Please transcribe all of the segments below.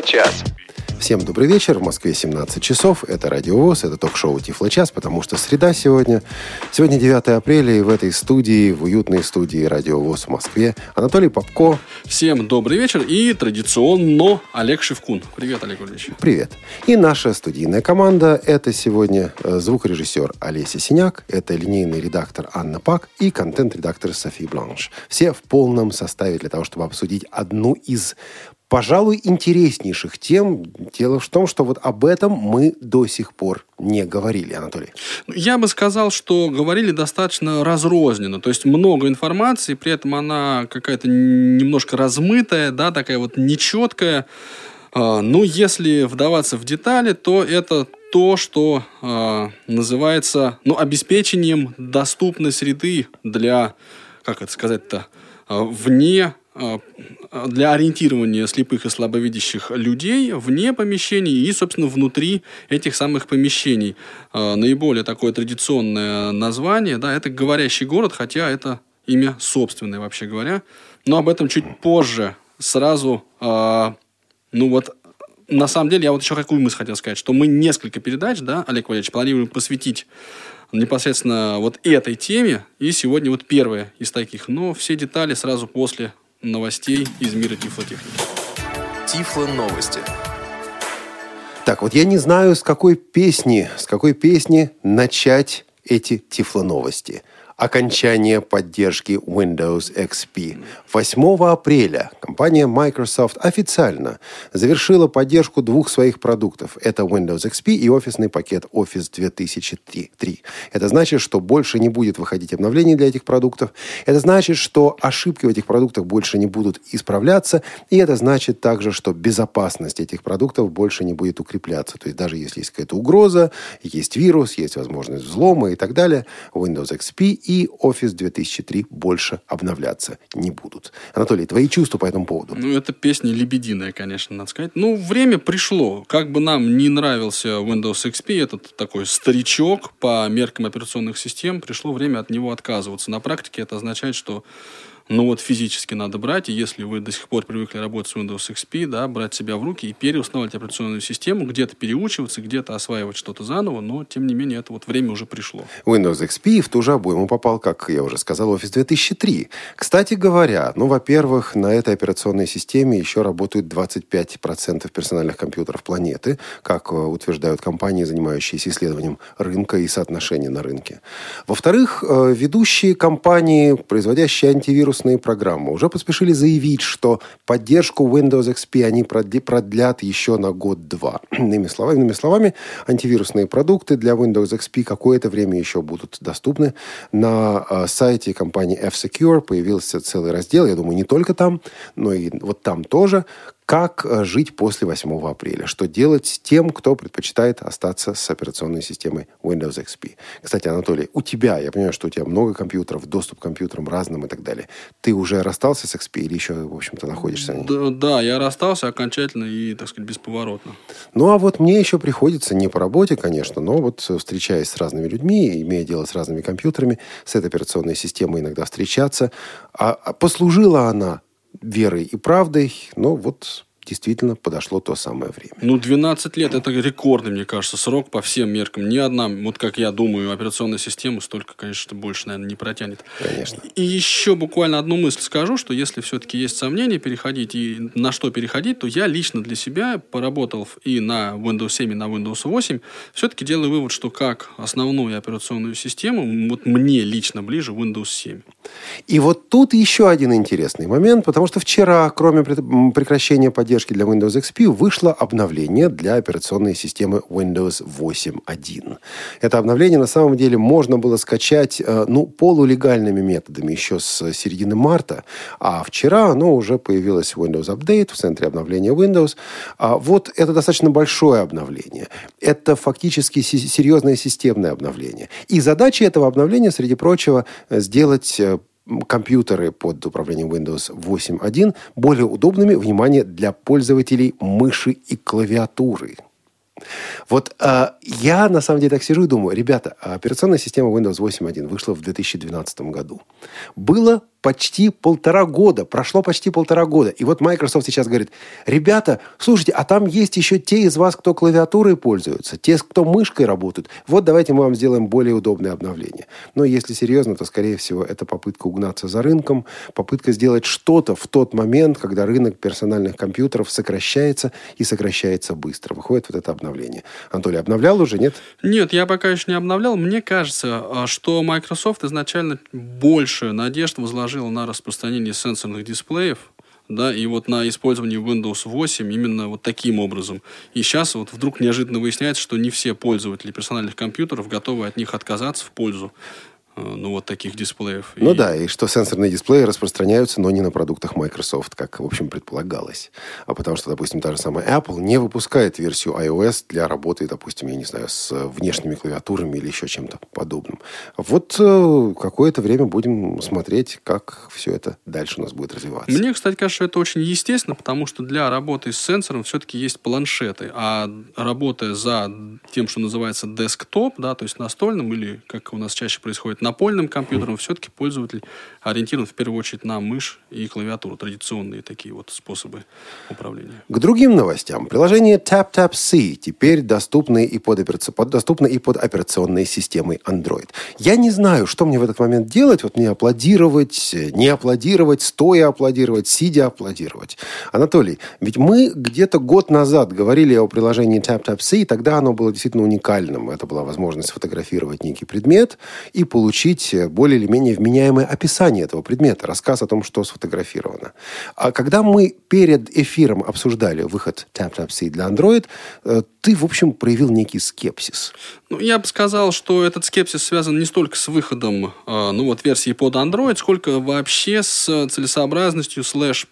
Тифлочас. Всем добрый вечер. В Москве 17 часов. Это Радио ВОС, это ток-шоу Тифлочас, потому что среда сегодня. Сегодня 9 апреля, и в этой студии, в уютной студии Радио ВОС в Москве, Анатолий Попко. Всем добрый вечер. И традиционно Олег Шевкун. Привет, Олег Владимирович. Привет. И наша студийная команда. Это сегодня звукорежиссер Олеся Синяк, это линейный редактор Анна Пак и контент-редактор Софи Бланш. Все в полном составе для того, чтобы обсудить одну из, пожалуй, интереснейших тем. Дело в том, что вот об этом мы до сих пор не говорили, Анатолий. Я бы сказал, что говорили достаточно разрозненно. То есть много информации, при этом она какая-то немножко размытая, да, такая вот нечеткая. Но если вдаваться в детали, то это то, что называется обеспечением доступной среды для, как это сказать-то, для ориентирования слепых и слабовидящих людей вне помещений и, собственно, внутри этих самых помещений. Наиболее такое традиционное название, да, это «Говорящий город», хотя это имя собственное, вообще говоря. Но об этом чуть позже. Сразу, на самом деле, я вот еще какую мысль хотел сказать, что мы несколько передач, да, Олег Валерьевич, планируем посвятить непосредственно вот этой теме, и сегодня вот первая из таких. Но все детали сразу после новостей из мира тифлотехники. Тифло-новости. Так, вот я не знаю, с какой песни начать эти тифло-новости. Окончание поддержки Windows XP. 8 апреля компания Microsoft официально завершила поддержку двух своих продуктов. Это Windows XP и офисный пакет Office 2003. Это значит, что больше не будет выходить обновлений для этих продуктов. Это значит, что ошибки в этих продуктах больше не будут исправляться. И это значит также, что безопасность этих продуктов больше не будет укрепляться. То есть даже если есть какая-то угроза, есть вирус, есть возможность взлома и так далее, Windows XP и Office 2003 больше обновляться не будут. Анатолий, твои чувства по этому поводу? Это песня лебединая, конечно, надо сказать. Время пришло. Как бы нам не нравился Windows XP, этот такой старичок по меркам операционных систем, пришло время от него отказываться. На практике это означает, что физически надо брать, и если вы до сих пор привыкли работать с Windows XP, да, брать себя в руки и переустанавливать операционную систему, где-то переучиваться, где-то осваивать что-то заново, но, тем не менее, это время уже пришло. Windows XP в ту же обойму попал, как я уже сказал, Office 2003. Кстати говоря, во-первых, на этой операционной системе еще работают 25% персональных компьютеров планеты, как утверждают компании, занимающиеся исследованием рынка и соотношения на рынке. Во-вторых, ведущие компании, производящие антивирусные программы, уже поспешили заявить, что поддержку Windows XP они продлят еще на год-два. Иными словами, антивирусные продукты для Windows XP какое-то время еще будут доступны. На сайте компании F-Secure появился целый раздел, я думаю, не только там, но и вот там тоже, как жить после 8 апреля? Что делать с тем, кто предпочитает остаться с операционной системой Windows XP? Кстати, Анатолий, я понимаю, что у тебя много компьютеров, доступ к компьютерам разным и так далее. Ты уже расстался с XP или еще, в общем-то, находишься на ней? Да, я расстался окончательно и, так сказать, бесповоротно. А вот мне еще приходится, не по работе, конечно, но встречаясь с разными людьми, имея дело с разными компьютерами, с этой операционной системой иногда встречаться. А послужила она верой и правдой, но действительно подошло то самое время. 12 лет – это рекордный, мне кажется, срок по всем меркам. Ни одна, как я думаю, операционная система столько, конечно, больше, наверное, не протянет. Конечно. И еще буквально одну мысль скажу, что если все-таки есть сомнения переходить и на что переходить, то я лично для себя, поработав и на Windows 7, и на Windows 8, все-таки делаю вывод, что как основную операционную систему, мне лично ближе Windows 7. И тут еще один интересный момент, потому что вчера, кроме прекращения поддержки для Windows XP, вышло обновление для операционной системы Windows 8.1. Это обновление, на самом деле, можно было скачать полулегальными методами еще с середины марта, а вчера оно уже появилось в Windows Update, в центре обновления Windows. Это достаточно большое обновление. Это фактически серьезное системное обновление. И задача этого обновления, среди прочего, сделать компьютеры под управлением Windows 8.1 более удобными, внимание, для пользователей мыши и клавиатуры. Я на самом деле так сижу и думаю, ребята, операционная система Windows 8.1 вышла в 2012 году. Было почти 1,5 года. Прошло почти 1,5 года. И вот Microsoft сейчас говорит: ребята, слушайте, а там есть еще те из вас, кто клавиатурой пользуются, те, кто мышкой работают. Вот давайте мы вам сделаем более удобное обновление. Но если серьезно, то, скорее всего, это попытка угнаться за рынком, попытка сделать что-то в тот момент, когда рынок персональных компьютеров сокращается и сокращается быстро. Выходит вот это обновление. Анатолий, обновлял уже, нет? Нет, я пока еще не обновлял. Мне кажется, что Microsoft изначально больше надежд возложила на распространение сенсорных дисплеев, да, и вот на использование Windows 8 именно вот таким образом. И сейчас вот вдруг неожиданно выясняется, что не все пользователи персональных компьютеров готовы от них отказаться в пользу вот таких дисплеев. Ну и... да, и что сенсорные дисплеи распространяются, но не на продуктах Microsoft, как, в общем, предполагалось. А потому что, допустим, та же самая Apple не выпускает версию iOS для работы, допустим, я не знаю, с внешними клавиатурами или еще чем-то подобным. Вот какое-то время будем смотреть, как все это дальше у нас будет развиваться. Мне, кстати, кажется, что это очень естественно, потому что для работы с сенсором все-таки есть планшеты. А работая за тем, что называется десктоп, да, то есть настольным или, как у нас чаще происходит, напольным компьютером, все-таки пользователь ориентирован в первую очередь на мышь и клавиатуру. Традиционные такие вот способы управления. К другим новостям. Приложение TapTapSee теперь доступно и под операционной системой Android. Я не знаю, что мне в этот момент делать. Вот мне аплодировать, не аплодировать, стоя аплодировать, сидя аплодировать. Анатолий, ведь мы где-то год назад говорили о приложении TapTapSee, тогда оно было действительно уникальным. Это была возможность сфотографировать некий предмет и получить более или менее вменяемое описание этого предмета, рассказ о том, что сфотографировано. А когда мы перед эфиром обсуждали выход TapTapSee для Android, ты, в общем, проявил некий скепсис. Ну, я бы сказал, что этот скепсис связан не столько с выходом версии под Android, сколько вообще с целесообразностью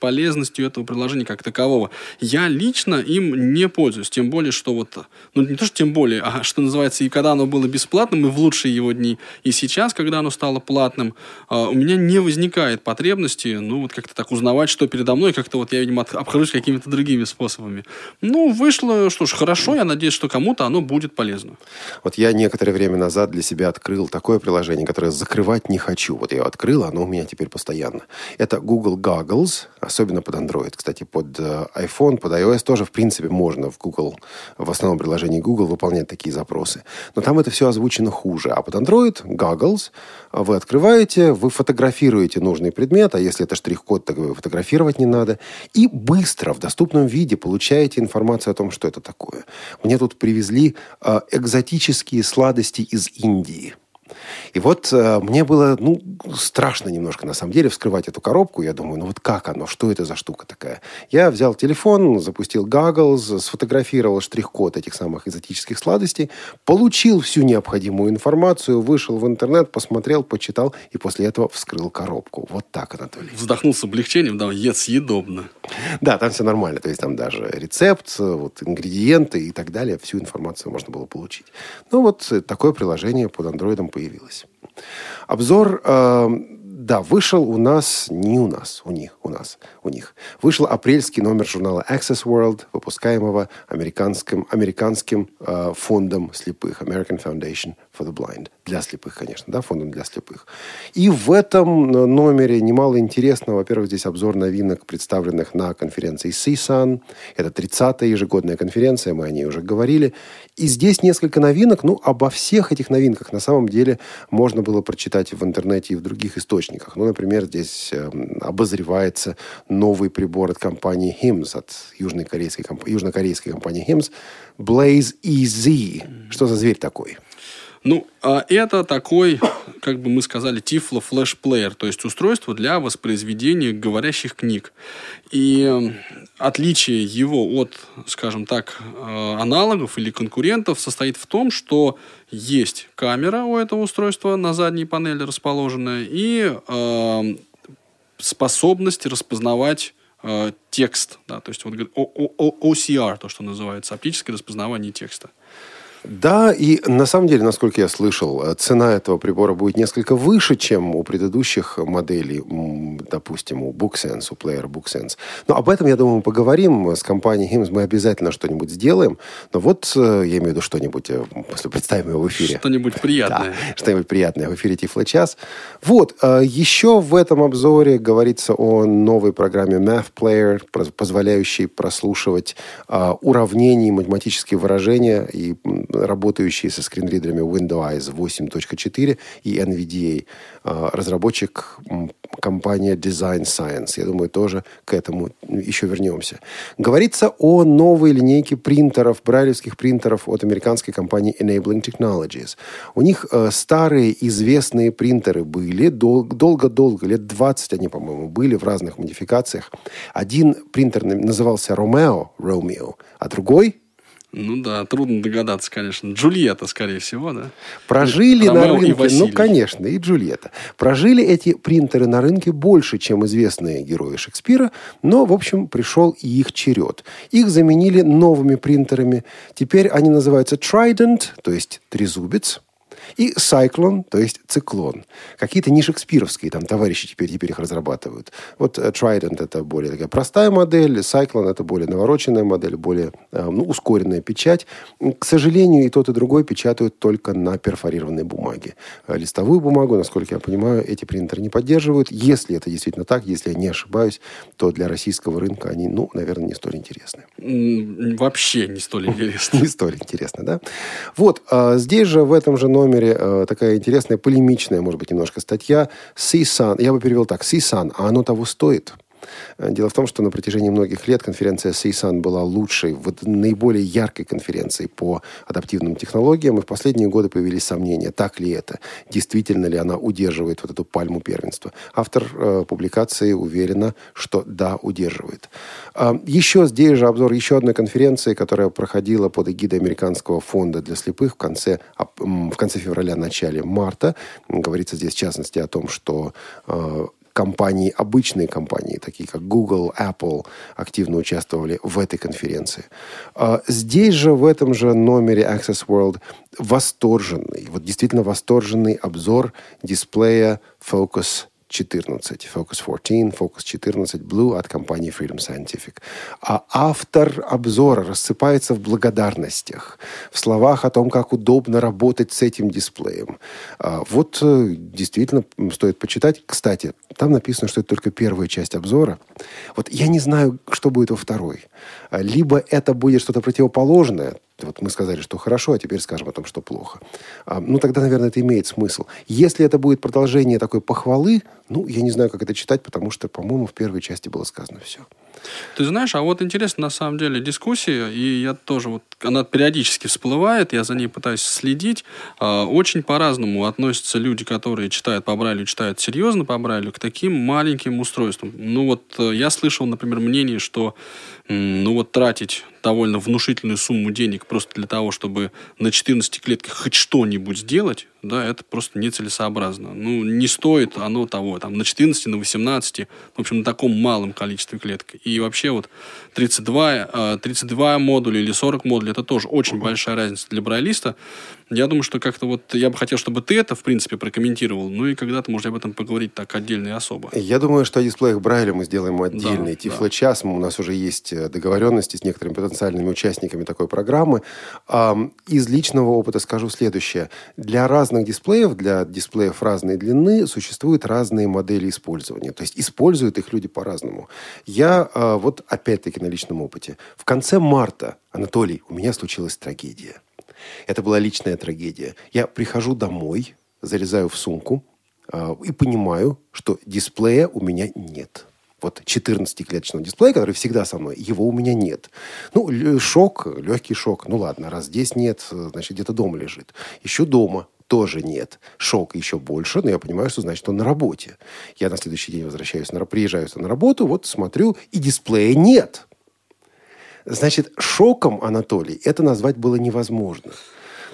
/полезностью этого приложения как такового. Я лично им не пользуюсь, тем более, что что называется, и когда оно было бесплатным, и в лучшие его дни, и сейчас, когда оно стало платным, у меня не возникает потребности, как-то так узнавать, что передо мной, как-то вот я, видимо, обхожусь какими-то другими способами. Вышло, что ж, хорошо, я надеюсь, что кому-то оно будет полезно. Вот я некоторое время назад для себя открыл такое приложение, которое закрывать не хочу. Вот я его открыл, оно у меня теперь постоянно. Это Google Goggles, особенно под Android. Кстати, под iPhone, под iOS тоже, в принципе, можно в основном приложении Google выполнять такие запросы. Но там это все озвучено хуже. А под Android Goggles вы открываете, вы фотографируете нужный предмет, а если это штрих-код, так его фотографировать не надо, и быстро, в доступном виде получаете информацию о том, что это такое. Мне тут привезли экзотические сладости из Индии. И вот мне было страшно немножко, на самом деле, вскрывать эту коробку. Я думаю, как оно? Что это за штука такая? Я взял телефон, запустил Goggles, сфотографировал штрих-код этих самых экзотических сладостей, получил всю необходимую информацию, вышел в интернет, посмотрел, почитал и после этого вскрыл коробку. Вот так, Анатолий. Вздохнул с облегчением, да, съедобно. Да, там все нормально. То есть там даже рецепт, ингредиенты и так далее. Всю информацию можно было получить. Такое приложение под Android'ом появилось. Обзор, вышел у них. Вышел апрельский номер журнала Access World, выпускаемого американским фондом слепых, American Foundation for the Blind. Для слепых, конечно, да, фондом для слепых. И в этом номере немало интересного. Во-первых, здесь обзор новинок, представленных на конференции CSUN. Это 30-я ежегодная конференция, мы о ней уже говорили. И здесь несколько новинок. Обо всех этих новинках на самом деле можно было прочитать в интернете и в других источниках. Например, здесь обозревается новый прибор от компании Hims, от южнокорейской компании Hims, Blaze EZ. Что за зверь такой? Это такой, как бы мы сказали, Тифло-флэш-плеер, то есть устройство для воспроизведения говорящих книг. И отличие его от, скажем так, аналогов или конкурентов состоит в том, что есть камера у этого устройства на задней панели расположенная и способность распознавать текст. Да, то есть OCR, то, что называется, оптическое распознавание текста. Да, и на самом деле, насколько я слышал, цена этого прибора будет несколько выше, чем у предыдущих моделей, допустим, у BookSense, у Player BookSense. Но об этом, я думаю, мы поговорим. С компанией Hims мы обязательно что-нибудь сделаем. Но вот, я имею в виду что-нибудь, после представим его в эфире. Что-нибудь приятное. Да, что-нибудь приятное. В эфире Тифлочас. Вот, еще в этом обзоре говорится о новой программе Math Player, позволяющей прослушивать уравнения, математические выражения и работающие со скринридерами Windows 8.4 и NVDA. Разработчик компания Design Science. Я думаю, тоже к этому еще вернемся. Говорится о новой линейке принтеров, брайлевских принтеров от американской компании Enabling Technologies. У них старые известные принтеры были. Долго-долго, лет 20 они, по-моему, были в разных модификациях. Один принтер назывался Romeo, а другой... Ну да, трудно догадаться, конечно. Джульетта, скорее всего, да? Прожили на рынке... Ну, конечно, и Джульетта. Прожили эти принтеры на рынке больше, чем известные герои Шекспира, но, в общем, пришел и их черед. Их заменили новыми принтерами. Теперь они называются Trident, то есть трезубец, и Cyclone, то есть циклон. Какие-то не шекспировские там товарищи теперь их разрабатывают. Вот Trident – это более такая простая модель, Cyclone – это более навороченная модель, более ускоренная печать. К сожалению, и тот, и другой печатают только на перфорированной бумаге. Листовую бумагу, насколько я понимаю, эти принтеры не поддерживают. Если это действительно так, если я не ошибаюсь, то для российского рынка они, наверное, не столь интересны. Вообще не столь интересны. Не столь интересны, да? Вот, здесь же, в этом же номере, такая интересная, полемичная, может быть, немножко статья. CSUN, я бы перевел так, CSUN, а оно того стоит? Дело в том, что на протяжении многих лет конференция CSUN была лучшей, наиболее яркой конференцией по адаптивным технологиям, и в последние годы появились сомнения, так ли это, действительно ли она удерживает вот эту пальму первенства. Автор публикации уверена, что да, удерживает. Еще здесь же обзор еще одной конференции, которая проходила под эгидой Американского фонда для слепых в конце февраля, начале марта. Говорится здесь, в частности, о том, что... обычные компании, такие как Google, Apple, активно участвовали в этой конференции. Здесь же, в этом же номере Access World, действительно восторженный обзор дисплея Focus 14, Focus 14, Focus 14 Blue от компании Freedom Scientific. А автор обзора рассыпается в благодарностях, в словах о том, как удобно работать с этим дисплеем. Вот действительно стоит почитать. Кстати, там написано, что это только первая часть обзора. Вот я не знаю, что будет во второй. Либо это будет что-то противоположное, вот мы сказали, что хорошо, а теперь скажем о том, что плохо. Тогда, наверное, это имеет смысл. Если это будет продолжение такой похвалы, я не знаю, как это читать, потому что, по-моему, в первой части было сказано все. Ты знаешь, а вот интересна на самом деле дискуссия, и я тоже, она периодически всплывает, я за ней пытаюсь следить. Очень по-разному относятся люди, которые читают по Брайлю, читают серьезно по Брайлю, к таким маленьким устройствам. Я слышал, например, мнение, что тратить довольно внушительную сумму денег просто для того, чтобы на 14 клетках хоть что-нибудь сделать, да, это просто нецелесообразно. Не стоит оно того, там, на 14, на 18, в общем, на таком малом количестве клеток. И вообще 32 модуля или 40 модулей, это тоже очень большая разница для брайлиста. Я думаю, что как-то я бы хотел, чтобы ты это, в принципе, прокомментировал, и когда-то можно об этом поговорить так отдельно и особо. Я думаю, что о дисплеях Брайля мы сделаем отдельный Тифлочас. У нас уже есть договоренности с некоторыми потенциальными участниками такой программы. Из личного опыта скажу следующее. Для разных дисплеев, разной длины, существуют разные модели использования. То есть используют их люди по-разному. Я опять-таки на личном опыте. В конце марта, Анатолий, у меня случилась трагедия. Это была личная трагедия. Я прихожу домой, залезаю в сумку и понимаю, что дисплея у меня нет. 14-клеточного дисплея, который всегда со мной, его у меня нет. Шок, легкий шок. Ладно, раз здесь нет, значит, где-то дома лежит. Ищу дома. Тоже нет. Шок еще больше, но я понимаю, что значит он на работе. Я на следующий день приезжаю на работу, смотрю, и дисплея нет. Значит, шоком, Анатолий, это назвать было невозможно.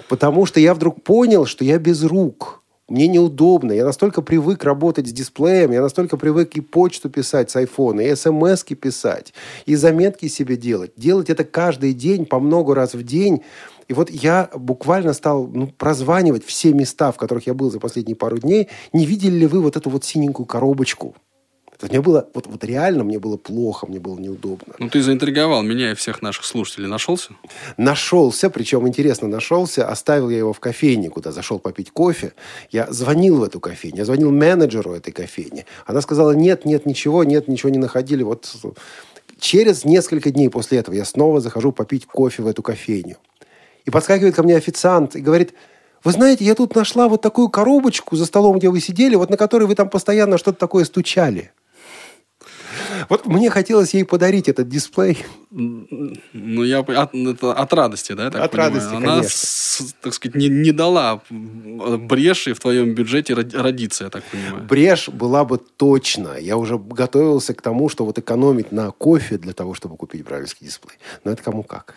Потому что я вдруг понял, что я без рук. Мне неудобно. Я настолько привык работать с дисплеем, я настолько привык и почту писать с айфона, и смс-ки писать, и заметки себе делать. Делать это каждый день, по много раз в день. И вот я буквально стал прозванивать все места, в которых я был за последние пару дней. Не видели ли вы вот эту вот синенькую коробочку? Мне было, вот реально мне было плохо, мне было неудобно. Ну, ты заинтриговал меня и всех наших слушателей. Нашелся? Нашелся, причем, интересно, нашелся. Оставил я его в кофейне, куда зашел попить кофе. Я звонил в эту кофейню, я звонил менеджеру этой кофейни. Она сказала, нет, ничего не находили. Вот через несколько дней после этого я снова захожу попить кофе в эту кофейню. И подскакивает ко мне официант и говорит... Вы знаете, я тут нашла вот такую коробочку за столом, где вы сидели, вот на которой вы там постоянно что-то такое стучали. Вот мне хотелось ей подарить этот дисплей. Ну, я от радости, да, я так понимаю? От радости, конечно. Она, так сказать, не дала бреши в твоем бюджете родиться, я так понимаю. Брешь была бы точно. Я уже готовился к тому, что вот экономить на кофе для того, чтобы купить брайлевский дисплей. Но это кому как.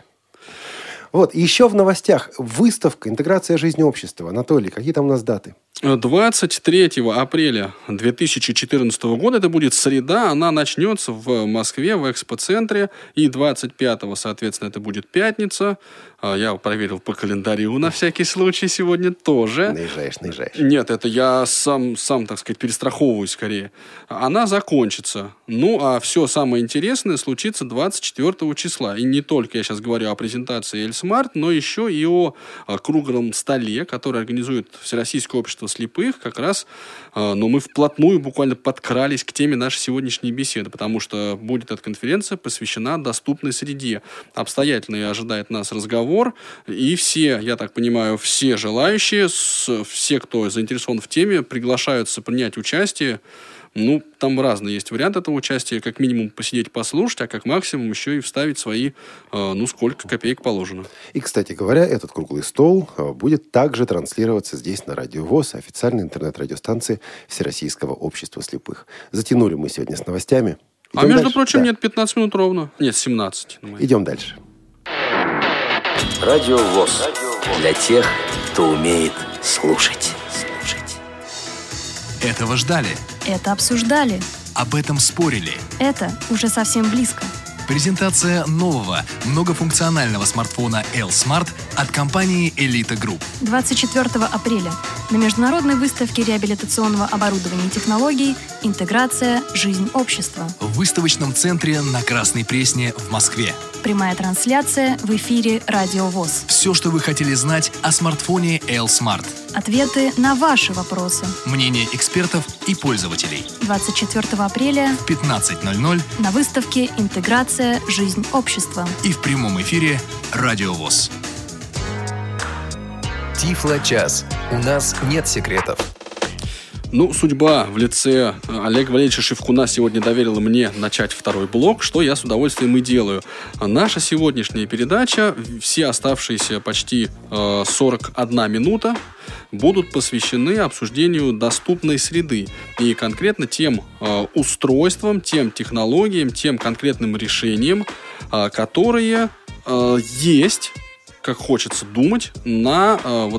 Вот, еще в новостях выставка «Интеграция жизнь общества». Анатолий, какие там у нас даты? 23 апреля 2014 года, это будет среда, она начнется в Москве, в экспоцентре, и 25-го, соответственно, это будет пятница. Я проверил по календарю на всякий случай сегодня тоже. Наезжаешь. Нет, это я сам, так сказать, перестраховываюсь скорее. Она закончится. Ну, а все самое интересное случится 24 числа. И не только я сейчас говорю о презентации ЭлСмарт, но еще и о круглом столе, который организует Всероссийское общество слепых, как раз, но мы вплотную буквально подкрались к теме нашей сегодняшней беседы, потому что будет эта конференция посвящена доступной среде. Обстоятельно ожидает нас разговор, и все, я так понимаю, все желающие, все, кто заинтересован в теме, приглашаются принять участие. Ну, там разные есть варианты этого участия. Как минимум посидеть, послушать, а как максимум еще и вставить свои, сколько копеек положено. И, кстати говоря, этот круглый стол будет также транслироваться здесь на Радио ВОС, официальной интернет-радиостанции Всероссийского общества слепых. Затянули мы сегодня с новостями. Идем между дальше? Прочим, да. Нет, 15 минут ровно. Нет, 17. Идем дальше. Радио ВОС. Для тех, кто умеет слушать. Этого ждали. Это обсуждали. Об этом спорили. Это уже совсем близко. Презентация нового многофункционального смартфона ЭлСмарт от компании «Элита Групп». 24 апреля на международной выставке реабилитационного оборудования и технологий «Интеграция. Жизнь общества» в выставочном центре на Красной Пресне в Москве. Прямая трансляция в эфире «Радио ВОС». Все, что вы хотели знать о смартфоне ЭлСмарт. Ответы на ваши вопросы. Мнение экспертов и пользователей. 24 апреля в 15:00 на выставке «Интеграция. Жизнь общества». И в прямом эфире «Радио ВОС». Тифлочас. У нас нет секретов. Ну, судьба в лице Олега Валерьевича Шевкуна сегодня доверила мне начать второй блок, что я с удовольствием и делаю. Наша сегодняшняя передача, все оставшиеся почти 41 минута, будут посвящены обсуждению доступной среды и конкретно тем устройствам, тем технологиям, тем конкретным решениям, которые есть... как хочется думать,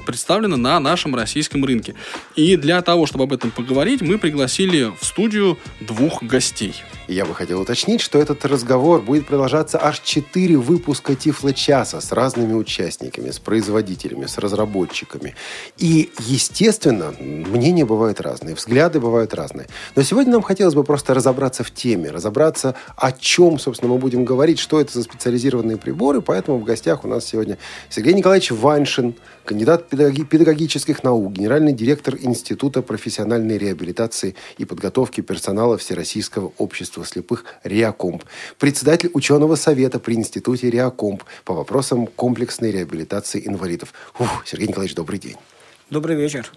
представлено на нашем российском рынке. И для того, чтобы об этом поговорить, мы пригласили в студию двух гостей. Я бы хотел уточнить, что этот разговор будет продолжаться аж 4 выпуска Тифлочаса с разными участниками, с производителями, с разработчиками. И, естественно, мнения бывают разные, взгляды бывают разные. Но сегодня нам хотелось бы просто разобраться в теме, разобраться, о чем, собственно, мы будем говорить, что это за специализированные приборы. Поэтому в гостях у нас сегодня Сергей Николаевич Ваншин, кандидат педагогических наук, генеральный директор Института профессиональной реабилитации и подготовки персонала Всероссийского общества слепых «Реакомп», председатель ученого совета при Институте «Реакомп» по вопросам комплексной реабилитации инвалидов. Сергей Николаевич, добрый день. Добрый вечер.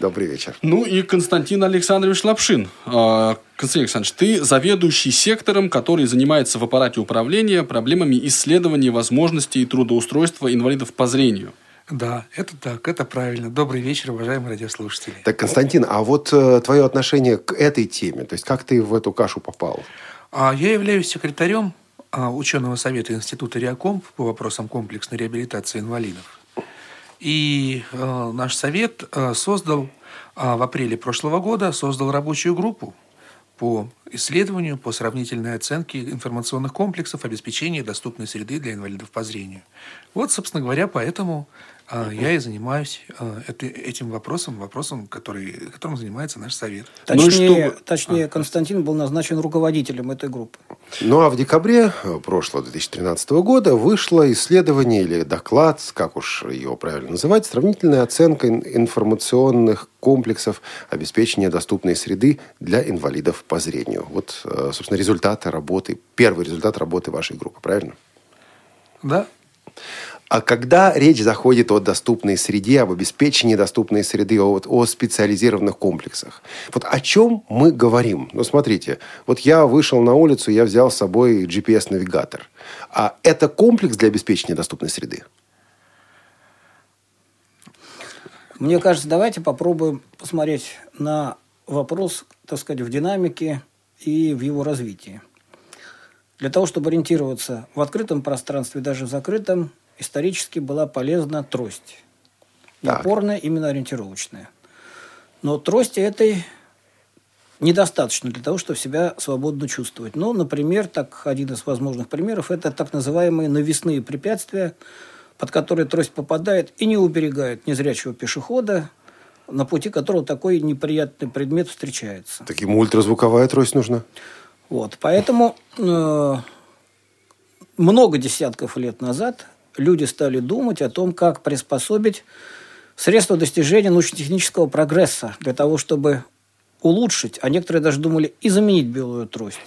Добрый вечер. Ну и Константин Александрович Лапшин. Константин Александрович, ты заведующий сектором, который занимается в аппарате управления проблемами исследования возможностей трудоустройства инвалидов по зрению. Да, это так, это правильно. Добрый вечер, уважаемые радиослушатели. Так, Константин, а вот твое отношение к этой теме, то есть как ты в эту кашу попал? Я являюсь секретарем ученого совета Института Реакомп по вопросам комплексной реабилитации инвалидов. И наш совет создал в апреле прошлого года рабочую группу по исследованию, по сравнительной оценке информационных комплексов, обеспечению доступной среды для инвалидов по зрению. Вот, собственно говоря, поэтому я и занимаюсь этим вопросом, которым занимается наш совет. Точнее, Константин был назначен руководителем этой группы. Ну, а в декабре прошлого 2013 года вышло исследование или доклад, как уж его правильно называть, сравнительная оценка информационных комплексов обеспечения доступной среды для инвалидов по зрению. Вот, собственно, результаты работы, первый результат работы вашей группы, правильно? Да. А когда речь заходит о доступной среде, об обеспечении доступной среды, о специализированных комплексах, вот о чем мы говорим? Ну, смотрите, вот я вышел на улицу, я взял с собой GPS-навигатор. А это комплекс для обеспечения доступной среды? Мне кажется, давайте попробуем посмотреть на вопрос, так сказать, в динамике и в его развитии. Для того, чтобы ориентироваться в открытом пространстве, даже в закрытом, исторически была полезна трость. Не опорная, именно ориентировочная. Но трости этой недостаточно для того, чтобы себя свободно чувствовать. Ну, например, один из возможных примеров – это так называемые навесные препятствия, под которые трость попадает и не уберегает незрячего пешехода, на пути которого такой неприятный предмет встречается. Так ему ультразвуковая трость нужна. Вот, поэтому много десятков лет назад люди стали думать о том, как приспособить средства достижения научно-технического прогресса для того, чтобы улучшить, а некоторые даже думали и заменить белую трость.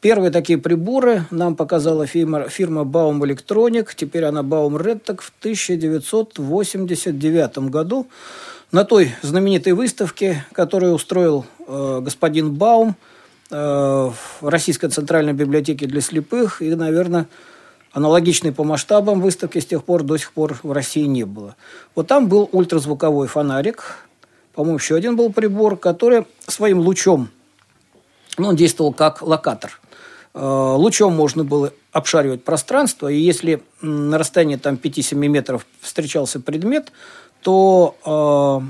Первые такие приборы нам показала фирма Baum Electronic, теперь она Baum Redtag, в 1989 году на той знаменитой выставке, которую устроил господин Baum в Российской Центральной библиотеке для слепых, и, наверное, аналогичной по масштабам выставки до сих пор в России не было. Вот там был ультразвуковой фонарик, по-моему, еще один был прибор, который своим лучом, он действовал как локатор. Лучом можно было обшаривать пространство, и если на расстоянии 5-7 метров встречался предмет, то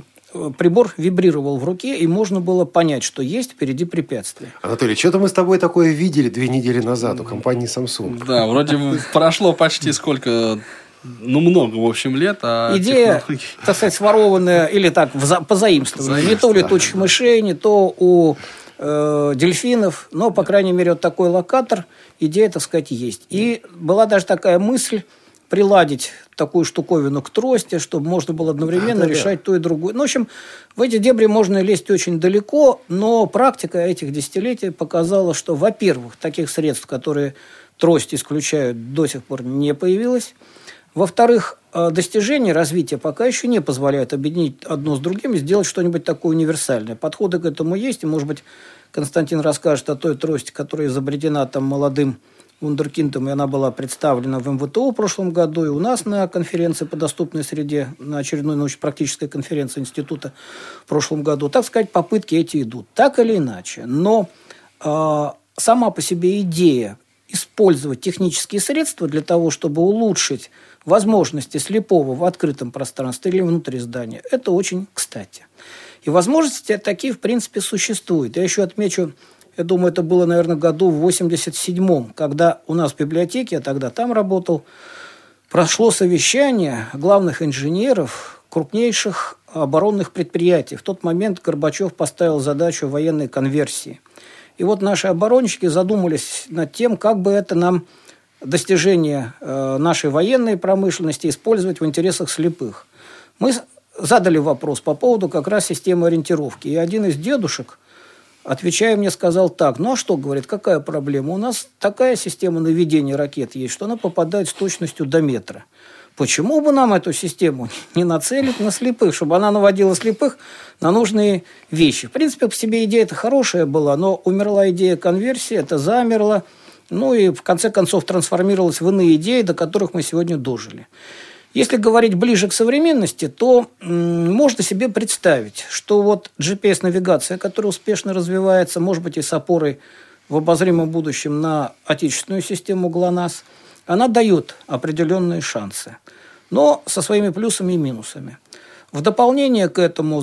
прибор вибрировал в руке, и можно было понять, что есть впереди препятствие. Анатолий, что-то мы с тобой такое видели 2 недели назад у компании Samsung. Да, вроде бы прошло почти сколько... много, в общем, лет. Идея, так сказать, сворованная или так, позаимствованная. Не то у летучих мышей, не то у дельфинов. Но, по крайней мере, вот такой локатор, идея, так сказать, есть. И была даже такая мысль приладить такую штуковину к трости, чтобы можно было одновременно решать то и другое. Ну, в общем, в эти дебри можно лезть очень далеко, но практика этих десятилетий показала, что, во-первых, таких средств, которые трость исключают, до сих пор не появилось. Во-вторых, достижения развития пока еще не позволяют объединить одно с другим и сделать что-нибудь такое универсальное. Подходы к этому есть, и, может быть, Константин расскажет о той трости, которая изобретена там молодым вундеркиндом, и она была представлена в МВТО в прошлом году, и у нас на конференции по доступной среде, на очередной научно-практической конференции института в прошлом году. Так сказать, попытки эти идут, так или иначе. Но сама по себе идея использовать технические средства для того, чтобы улучшить возможности слепого в открытом пространстве или внутри здания, это очень кстати. И возможности такие, в принципе, существуют. Я еще отмечу, я думаю, это было, наверное, году в 87-м, когда у нас в библиотеке, я тогда там работал, прошло совещание главных инженеров крупнейших оборонных предприятий. В тот момент Горбачев поставил задачу военной конверсии. И вот наши оборонщики задумались над тем, как бы это нам достижение нашей военной промышленности использовать в интересах слепых. Мы задали вопрос по поводу как раз системы ориентировки. И один из дедушек, отвечая мне, сказал так: ну а что, говорит, какая проблема? У нас такая система наведения ракет есть, что она попадает с точностью до метра. Почему бы нам эту систему не нацелить на слепых, чтобы она наводила слепых на нужные вещи? В принципе, по себе идея-то хорошая была, но умерла идея конверсии, это замерло, ну и в конце концов трансформировалась в иные идеи, до которых мы сегодня дожили. Если говорить ближе к современности, то можно себе представить, что вот GPS-навигация, которая успешно развивается, может быть, и с опорой в обозримом будущем на отечественную систему GLONASS, она дает определенные шансы, но со своими плюсами и минусами. В дополнение к этому,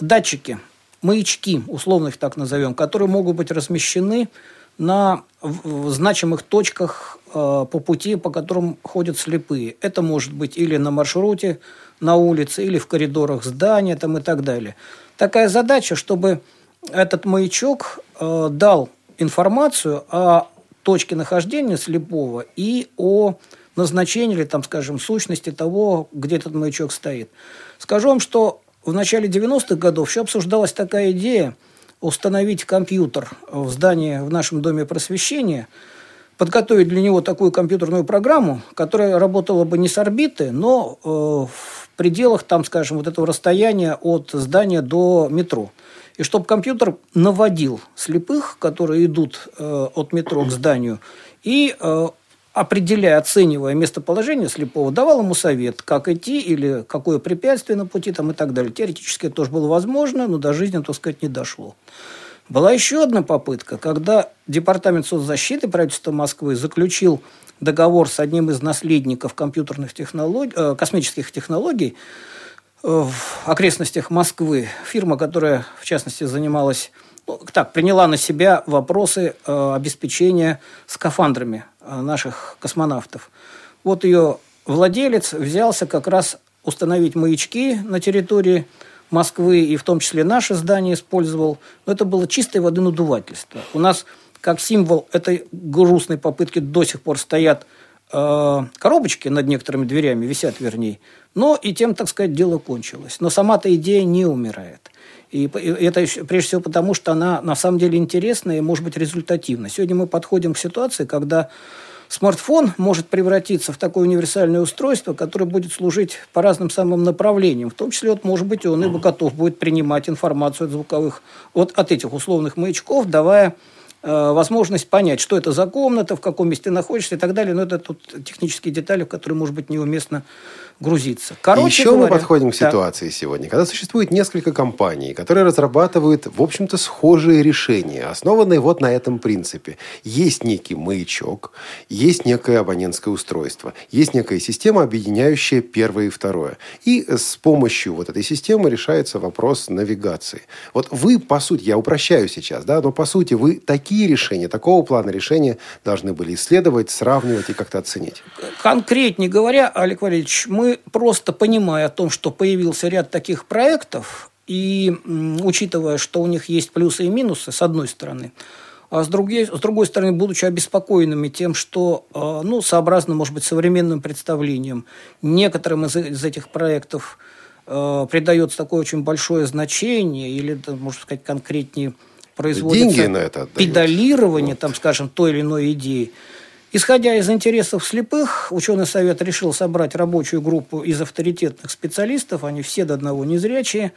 датчики маячки, условно их так назовем, которые могут быть размещены на значимых точках по пути, по которым ходят слепые. Это может быть или на маршруте, на улице, или в коридорах здания там, и так далее. Такая задача, чтобы этот маячок дал информацию о точке нахождения слепого и о назначении, или, там, скажем, сущности того, где этот маячок стоит. Скажу вам, что в начале 90-х годов еще обсуждалась такая идея установить компьютер в здании, в нашем Доме просвещения, подготовить для него такую компьютерную программу, которая работала бы не с орбиты, но в пределах, там, скажем, вот этого расстояния от здания до метро. И чтобы компьютер наводил слепых, которые идут от метро к зданию, и, определяя, оценивая местоположение слепого, давал ему совет, как идти или какое препятствие на пути там, и так далее. Теоретически это тоже было возможно, но до жизни, так сказать, не дошло. Была еще одна попытка, когда Департамент соцзащиты правительства Москвы заключил договор с одним из наследников компьютерных технологий, космических технологий в окрестностях Москвы. Фирма, которая, в частности, занималась, приняла на себя вопросы обеспечения скафандрами наших космонавтов. Вот ее владелец взялся как раз установить маячки на территории Москвы, и в том числе наше здание использовал. Но это было чистой воды надувательство. У нас как символ этой грустной попытки до сих пор стоят коробочки над некоторыми дверями, висят вернее. Но и тем, так сказать, дело кончилось. Но сама-то идея не умирает. И это прежде всего потому, что она на самом деле интересна и может быть результативна. Сегодня мы подходим к ситуации, когда смартфон может превратиться в такое универсальное устройство, которое будет служить по разным самым направлениям. В том числе, вот, может быть, он и готов будет принимать информацию от звуковых, вот от этих условных маячков, давая возможность понять, что это за комната, в каком месте находишься и так далее. Но это тут технические детали, в которые, может быть, неуместно грузиться. Короче говоря, мы подходим к ситуации сегодня, когда существует несколько компаний, которые разрабатывают, в общем-то, схожие решения, основанные вот на этом принципе. Есть некий маячок, есть некое абонентское устройство, есть некая система, объединяющая первое и второе. И с помощью вот этой системы решается вопрос навигации. Вот вы, по сути, я упрощаю сейчас, да, но по сути вы такие решения, такого плана решения должны были исследовать, сравнивать и как-то оценить. Конкретнее говоря, Олег Валерьевич, мы просто понимая о том, что появился ряд таких проектов, и учитывая, что у них есть плюсы и минусы, с одной стороны, а с другой стороны, будучи обеспокоенными тем, что, сообразно, может быть, современным представлениям, некоторым из этих проектов придается такое очень большое значение, или, можно сказать, конкретнее производится на это педалирование, там, скажем, той или иной идеи. Исходя из интересов слепых, ученый совет решил собрать рабочую группу из авторитетных специалистов, они все до одного незрячие,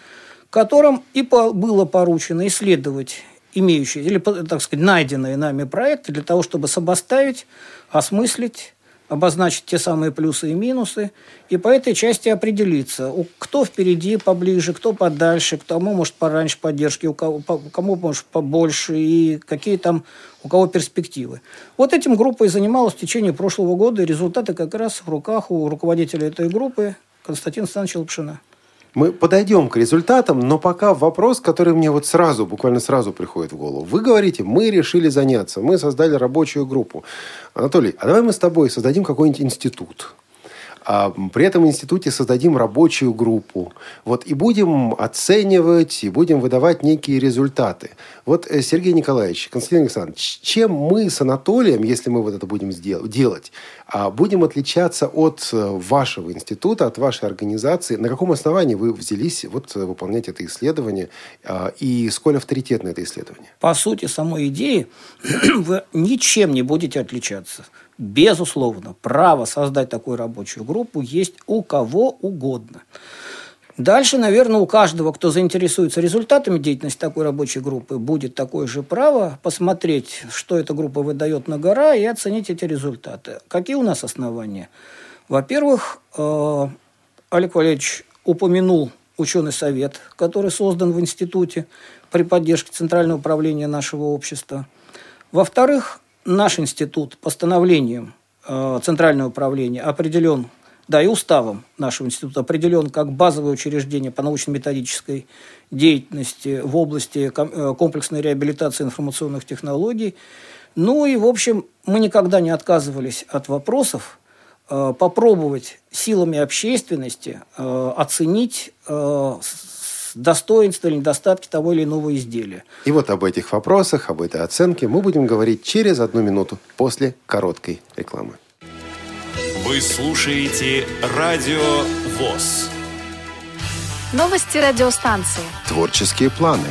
которым и было поручено исследовать имеющие, или, так сказать, найденные нами проекты для того, чтобы сопоставить, осмыслить, обозначить те самые плюсы и минусы, и по этой части определиться, кто впереди поближе, кто подальше, кому, может, пораньше поддержки, кому, может, побольше, и какие там у кого перспективы. Вот этим группа и занималась в течение прошлого года, и результаты как раз в руках у руководителя этой группы Константина Александровича Лапшина. Мы подойдем к результатам, но пока вопрос, который мне вот сразу, буквально сразу приходит в голову. Вы говорите, мы решили заняться, мы создали рабочую группу. Анатолий, а давай мы с тобой создадим какой-нибудь институт. При этом в институте создадим рабочую группу. Вот, и будем оценивать, и будем выдавать некие результаты. Вот, Сергей Николаевич, Константин Александрович, чем мы с Анатолием, если мы вот это будем делать, будем отличаться от вашего института, от вашей организации? На каком основании вы взялись вот выполнять это исследование? И сколь авторитетно это исследование? По сути, самой идеи вы ничем не будете отличаться. Безусловно, право создать такую рабочую группу есть у кого угодно. Дальше, наверное, у каждого, кто заинтересуется результатами деятельности такой рабочей группы, будет такое же право посмотреть, что эта группа выдает на гора, и оценить эти результаты. Какие у нас основания? Во-первых, Олег Валерьевич упомянул ученый совет, который создан в институте при поддержке Центрального управления нашего общества. Во-вторых, наш институт постановлением Центрального управления определен да и уставом нашего института определен как базовое учреждение по научно-методической деятельности в области комплексной реабилитации информационных технологий. Ну и, в общем, мы никогда не отказывались от вопросов попробовать силами общественности оценить достоинства или недостатки того или иного изделия. И вот об этих вопросах, об этой оценке мы будем говорить через 1 минуту после короткой рекламы. Вы слушаете Радио ВОС. Новости радиостанции. Творческие планы.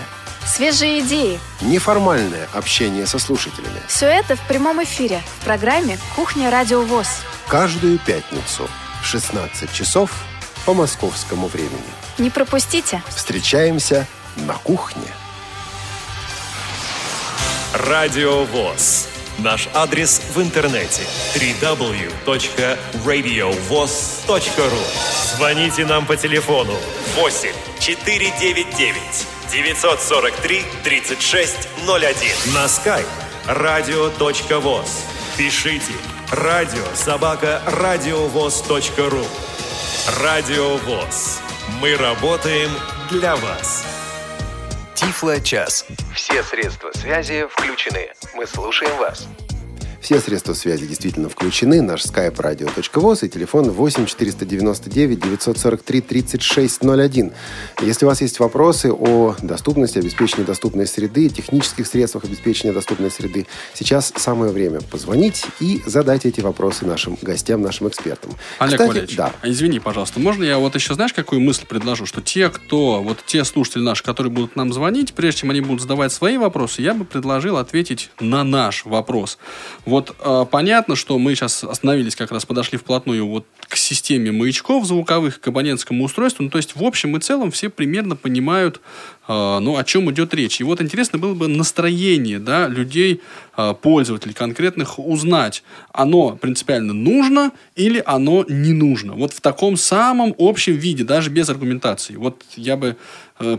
Свежие идеи. Неформальное общение со слушателями. Все это в прямом эфире в программе «Кухня Радио ВОС». Каждую пятницу в 16 часов по московскому времени. Не пропустите. Встречаемся на кухне. Радио ВОС. Наш адрес в интернете www.radiovos.ru. Звоните нам по телефону 8-499-943-3601. На скайп radio.vos. Пишите radio@radiovos.ru. Радио ВОС. Мы работаем для вас. Тифлочас. Все средства связи включены. Мы слушаем вас. Все средства связи действительно включены. Наш скайп radio.vos и телефон 8-499-943-3601. Если у вас есть вопросы о доступности, обеспечении доступной среды, технических средствах обеспечения доступной среды, сейчас самое время позвонить и задать эти вопросы нашим гостям, нашим экспертам. Олег Валерьевич, да. Извини, пожалуйста, можно я вот еще, знаешь, какую мысль предложу? Что те слушатели наши, которые будут нам звонить, прежде чем они будут задавать свои вопросы, я бы предложил ответить на наш вопрос. Вот понятно, что мы сейчас остановились, как раз подошли вплотную вот к системе маячков звуковых, к абонентскому устройству. Ну, то есть, в общем и целом, все примерно понимают, о чем идет речь. И вот интересно было бы настроение, да, людей, пользователей конкретных, узнать, оно принципиально нужно или оно не нужно. Вот в таком самом общем виде, даже без аргументации. Вот я бы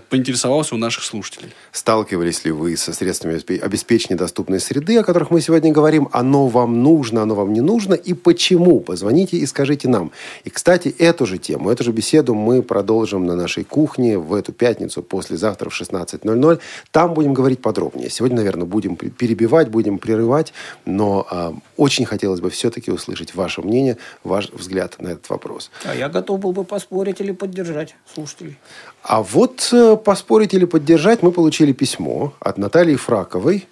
поинтересовался у наших слушателей. Сталкивались ли вы со средствами обеспечения доступной среды, о которых мы сегодня говорим? Оно вам нужно, оно вам не нужно? И почему? Позвоните и скажите нам. И, кстати, эту же тему, эту же беседу мы продолжим на нашей кухне в эту пятницу, послезавтра в 16:00. Там будем говорить подробнее. Сегодня, наверное, будем перебивать, будем прерывать, но очень хотелось бы все-таки услышать ваше мнение, ваш взгляд на этот вопрос. А я готов был бы поспорить или поддержать слушателей. А вот поспорить или поддержать мы получили письмо от Натальи Фраковой.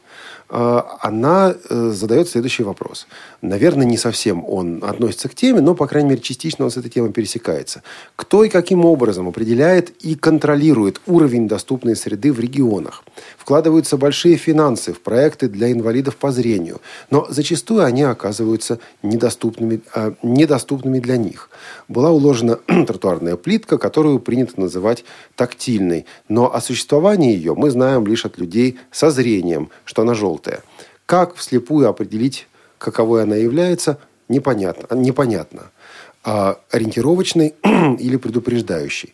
Она задает следующий вопрос. Наверное, не совсем он относится к теме, но, по крайней мере, частично он с этой темой пересекается. Кто и каким образом определяет и контролирует уровень доступной среды в регионах? Вкладываются большие финансы в проекты для инвалидов по зрению, но зачастую они оказываются недоступными для них. Была уложена тротуарная плитка, которую принято называть тактильной, но о существовании ее мы знаем лишь от людей со зрением, что она желтая. Как вслепую определить, каковой она является, непонятно. Ориентировочной или предупреждающей.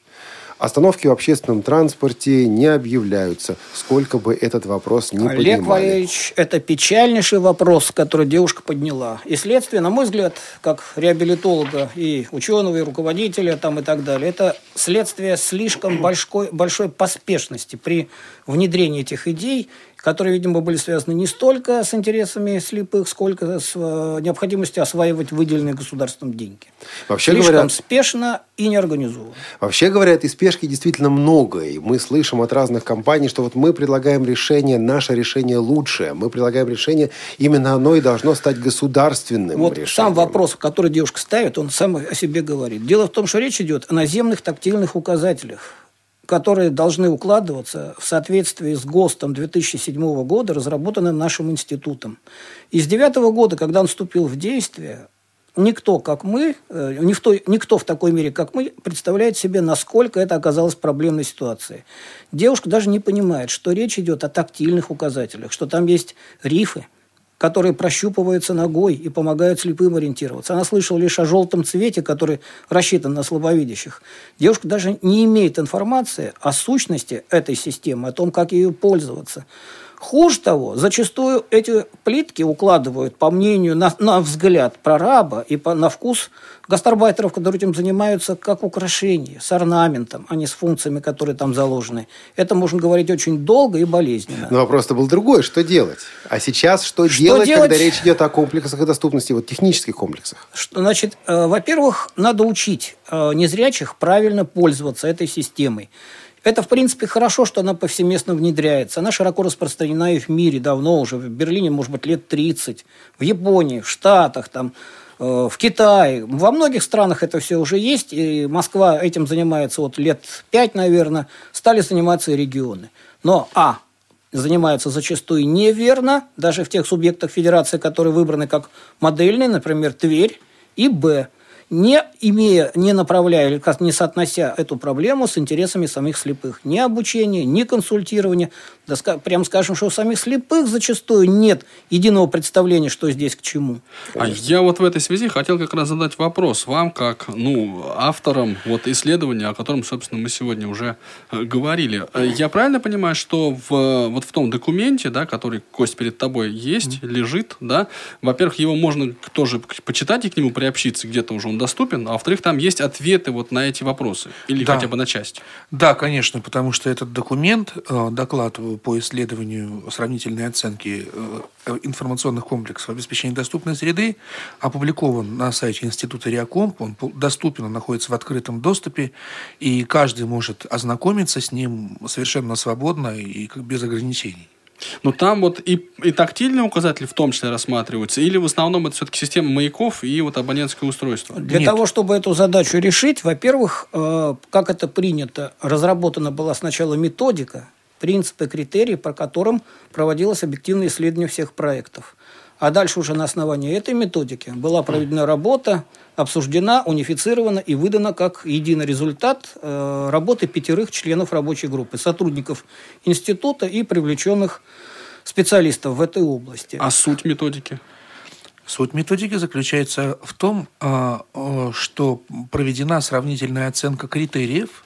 Остановки в общественном транспорте не объявляются, сколько бы этот вопрос ни поднимали. Олег Валерьевич, это печальнейший вопрос, который девушка подняла. И следствие, на мой взгляд, как реабилитолога и ученого, и руководителя там, и так далее, это следствие слишком большой поспешности при внедрении этих идей, которые, видимо, были связаны не столько с интересами слепых, сколько с необходимостью осваивать выделенные государством деньги. Вообще слишком спешно и неорганизованно. Вообще говоря, этой спешки действительно много. И мы слышим от разных компаний, что вот мы предлагаем решение, наше решение лучшее. Мы предлагаем решение, именно оно и должно стать государственным вот решением. Сам вопрос, который девушка ставит, он сам о себе говорит. Дело в том, что речь идет о наземных тактильных указателях, которые должны укладываться в соответствии с ГОСТом 2007 года, разработанным нашим институтом. И с 2009 года, когда он вступил в действие, никто в такой мере, как мы, представляет себе, насколько это оказалось проблемной ситуацией. Девушка даже не понимает, что речь идет о тактильных указателях, что там есть рифы, которые прощупываются ногой и помогают слепым ориентироваться. Она слышала лишь о желтом цвете, который рассчитан на слабовидящих. Девушка даже не имеет информации о сущности этой системы, о том, как ею пользоваться. Хуже того, зачастую эти плитки укладывают, по мнению, на взгляд прораба и на вкус гастарбайтеров, которые этим занимаются, как украшение, с орнаментом, а не с функциями, которые там заложены. Это можно говорить очень долго и болезненно. Но вопрос-то был другой. Что делать? А сейчас что делать, когда речь идет о комплексах и доступности, вот технических комплексах? Значит, во-первых, надо учить незрячих правильно пользоваться этой системой. Это, в принципе, хорошо, что она повсеместно внедряется. Она широко распространена и в мире давно уже. В Берлине, может быть, лет 30. В Японии, в Штатах, там, в Китае. Во многих странах это все уже есть. И Москва этим занимается вот лет 5, наверное. Стали заниматься и регионы. Но занимаются зачастую неверно. Даже в тех субъектах федерации, которые выбраны как модельные, например, Тверь, и Б. не направляя или не соотнося эту проблему с интересами самих слепых. Ни обучения, ни консультирования. Да, прям скажем, что у самих слепых зачастую нет единого представления, что здесь к чему. Конечно. А я вот в этой связи хотел как раз задать вопрос вам, как авторам исследования, о котором, собственно, мы сегодня уже говорили. Я правильно понимаю, что в том документе, да, который, Кость, перед тобой есть, лежит, да, во-первых, его можно тоже почитать и к нему приобщиться, где-то уже он доступен, а во-вторых, там есть ответы на эти вопросы, или хотя бы на часть. Да, конечно, потому что этот документ, доклад по исследованию сравнительной оценки информационных комплексов обеспечения доступной среды, опубликован на сайте Института Реакомп, он доступен, он находится в открытом доступе, и каждый может ознакомиться с ним совершенно свободно и без ограничений. Но там и тактильные указатели в том числе рассматриваются, или в основном это все-таки система маяков и абонентское устройство? Для того, чтобы эту задачу решить, во-первых, как это принято, разработана была сначала методика, принципы, критерии, по которым проводилось объективное исследование всех проектов. А дальше уже на основании этой методики была проведена работа, обсуждена, унифицирована и выдана как единый результат работы 5 членов рабочей группы, сотрудников института и привлеченных специалистов в этой области. А суть методики? Суть методики заключается в том, что проведена сравнительная оценка критериев,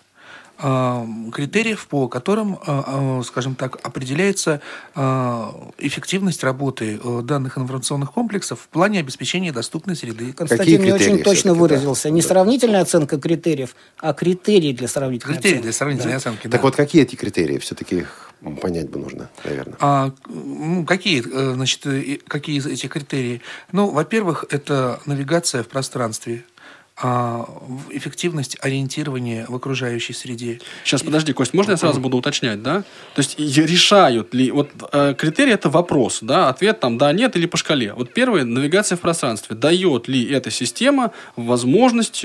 по которым, скажем так, определяется эффективность работы данных информационных комплексов в плане обеспечения доступной среды. Константин не очень точно выразился. Не сравнительная оценка критериев, а критерии для сравнительной оценки. Критерии для сравнительной оценки, да. Так вот, какие эти критерии все-таки понять бы нужно, наверное? Какие из этих критерий? Во-первых, это навигация в пространстве, эффективность ориентирования в окружающей среде. Сейчас, подожди, Кость, можно я сразу буду уточнять, да? То есть, решают ли... критерий – это вопрос, да? Ответ там «да», «нет» или по шкале. Первое – навигация в пространстве. Дает ли эта система возможность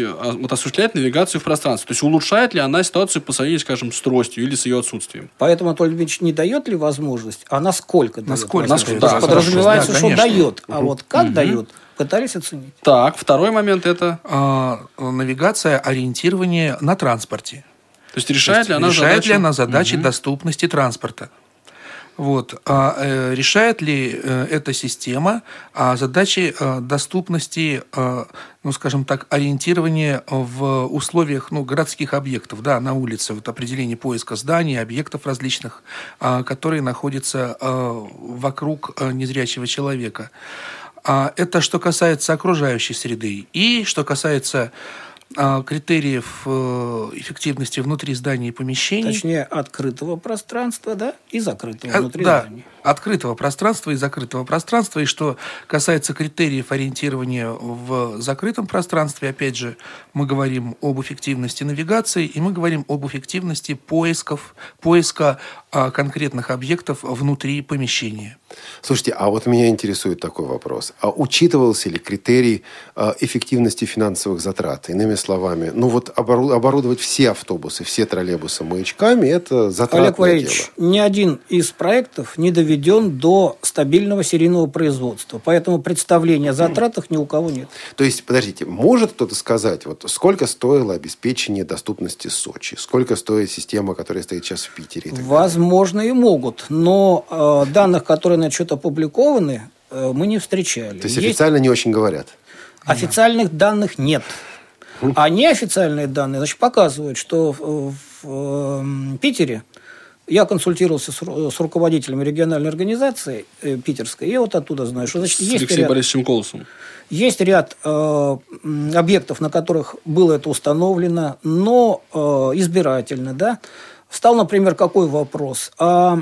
осуществлять навигацию в пространстве? То есть, улучшает ли она ситуацию по сравнению, скажем, с тростью или с ее отсутствием? Поэтому, Анатолий Дмитриевич, не дает ли возможность, а насколько дает? Насколько? Да, подразумевается, что дает. А как дает? Пытались оценить. Так, второй момент – это? Навигация, ориентирование на транспорте. То есть, решает ли она задачи доступности транспорта? Решает ли эта система задачи доступности, ориентирования в условиях городских объектов, да, на улице, определение поиска зданий, объектов различных, которые находятся вокруг незрячего человека? Это что касается окружающей среды. И что касается критериев эффективности внутри здания и помещений. Точнее, открытого пространства, да, и закрытого внутри здания. Открытого пространства и закрытого пространства. И что касается критериев ориентирования в закрытом пространстве, опять же, мы говорим об эффективности навигации, и мы говорим об эффективности поиска конкретных объектов внутри помещения. Слушайте, а меня интересует такой вопрос. А учитывался ли критерий эффективности финансовых затрат? Иными словами, оборудовать все автобусы, все троллейбусы маячками – это затратное дело. Олег Валерьевич, ни один из проектов не доведен до стабильного серийного производства. Поэтому представления о затратах ни у кого нет. То есть, подождите, может кто-то сказать, сколько стоило обеспечение доступности Сочи? Сколько стоит система, которая стоит сейчас в Питере? Возможно, и могут. Но данных, которые на что-то опубликованы, мы не встречали. То есть, официально не очень говорят? Официальных данных нет. А неофициальные данные, показывают, что в Питере Я консультировался с руководителем региональной организации питерской, и вот оттуда знаю, что значит, есть Алексеем Борисовичем Колосовым. Есть ряд объектов, на которых было это установлено, но избирательно, да. Встал, например, какой вопрос? А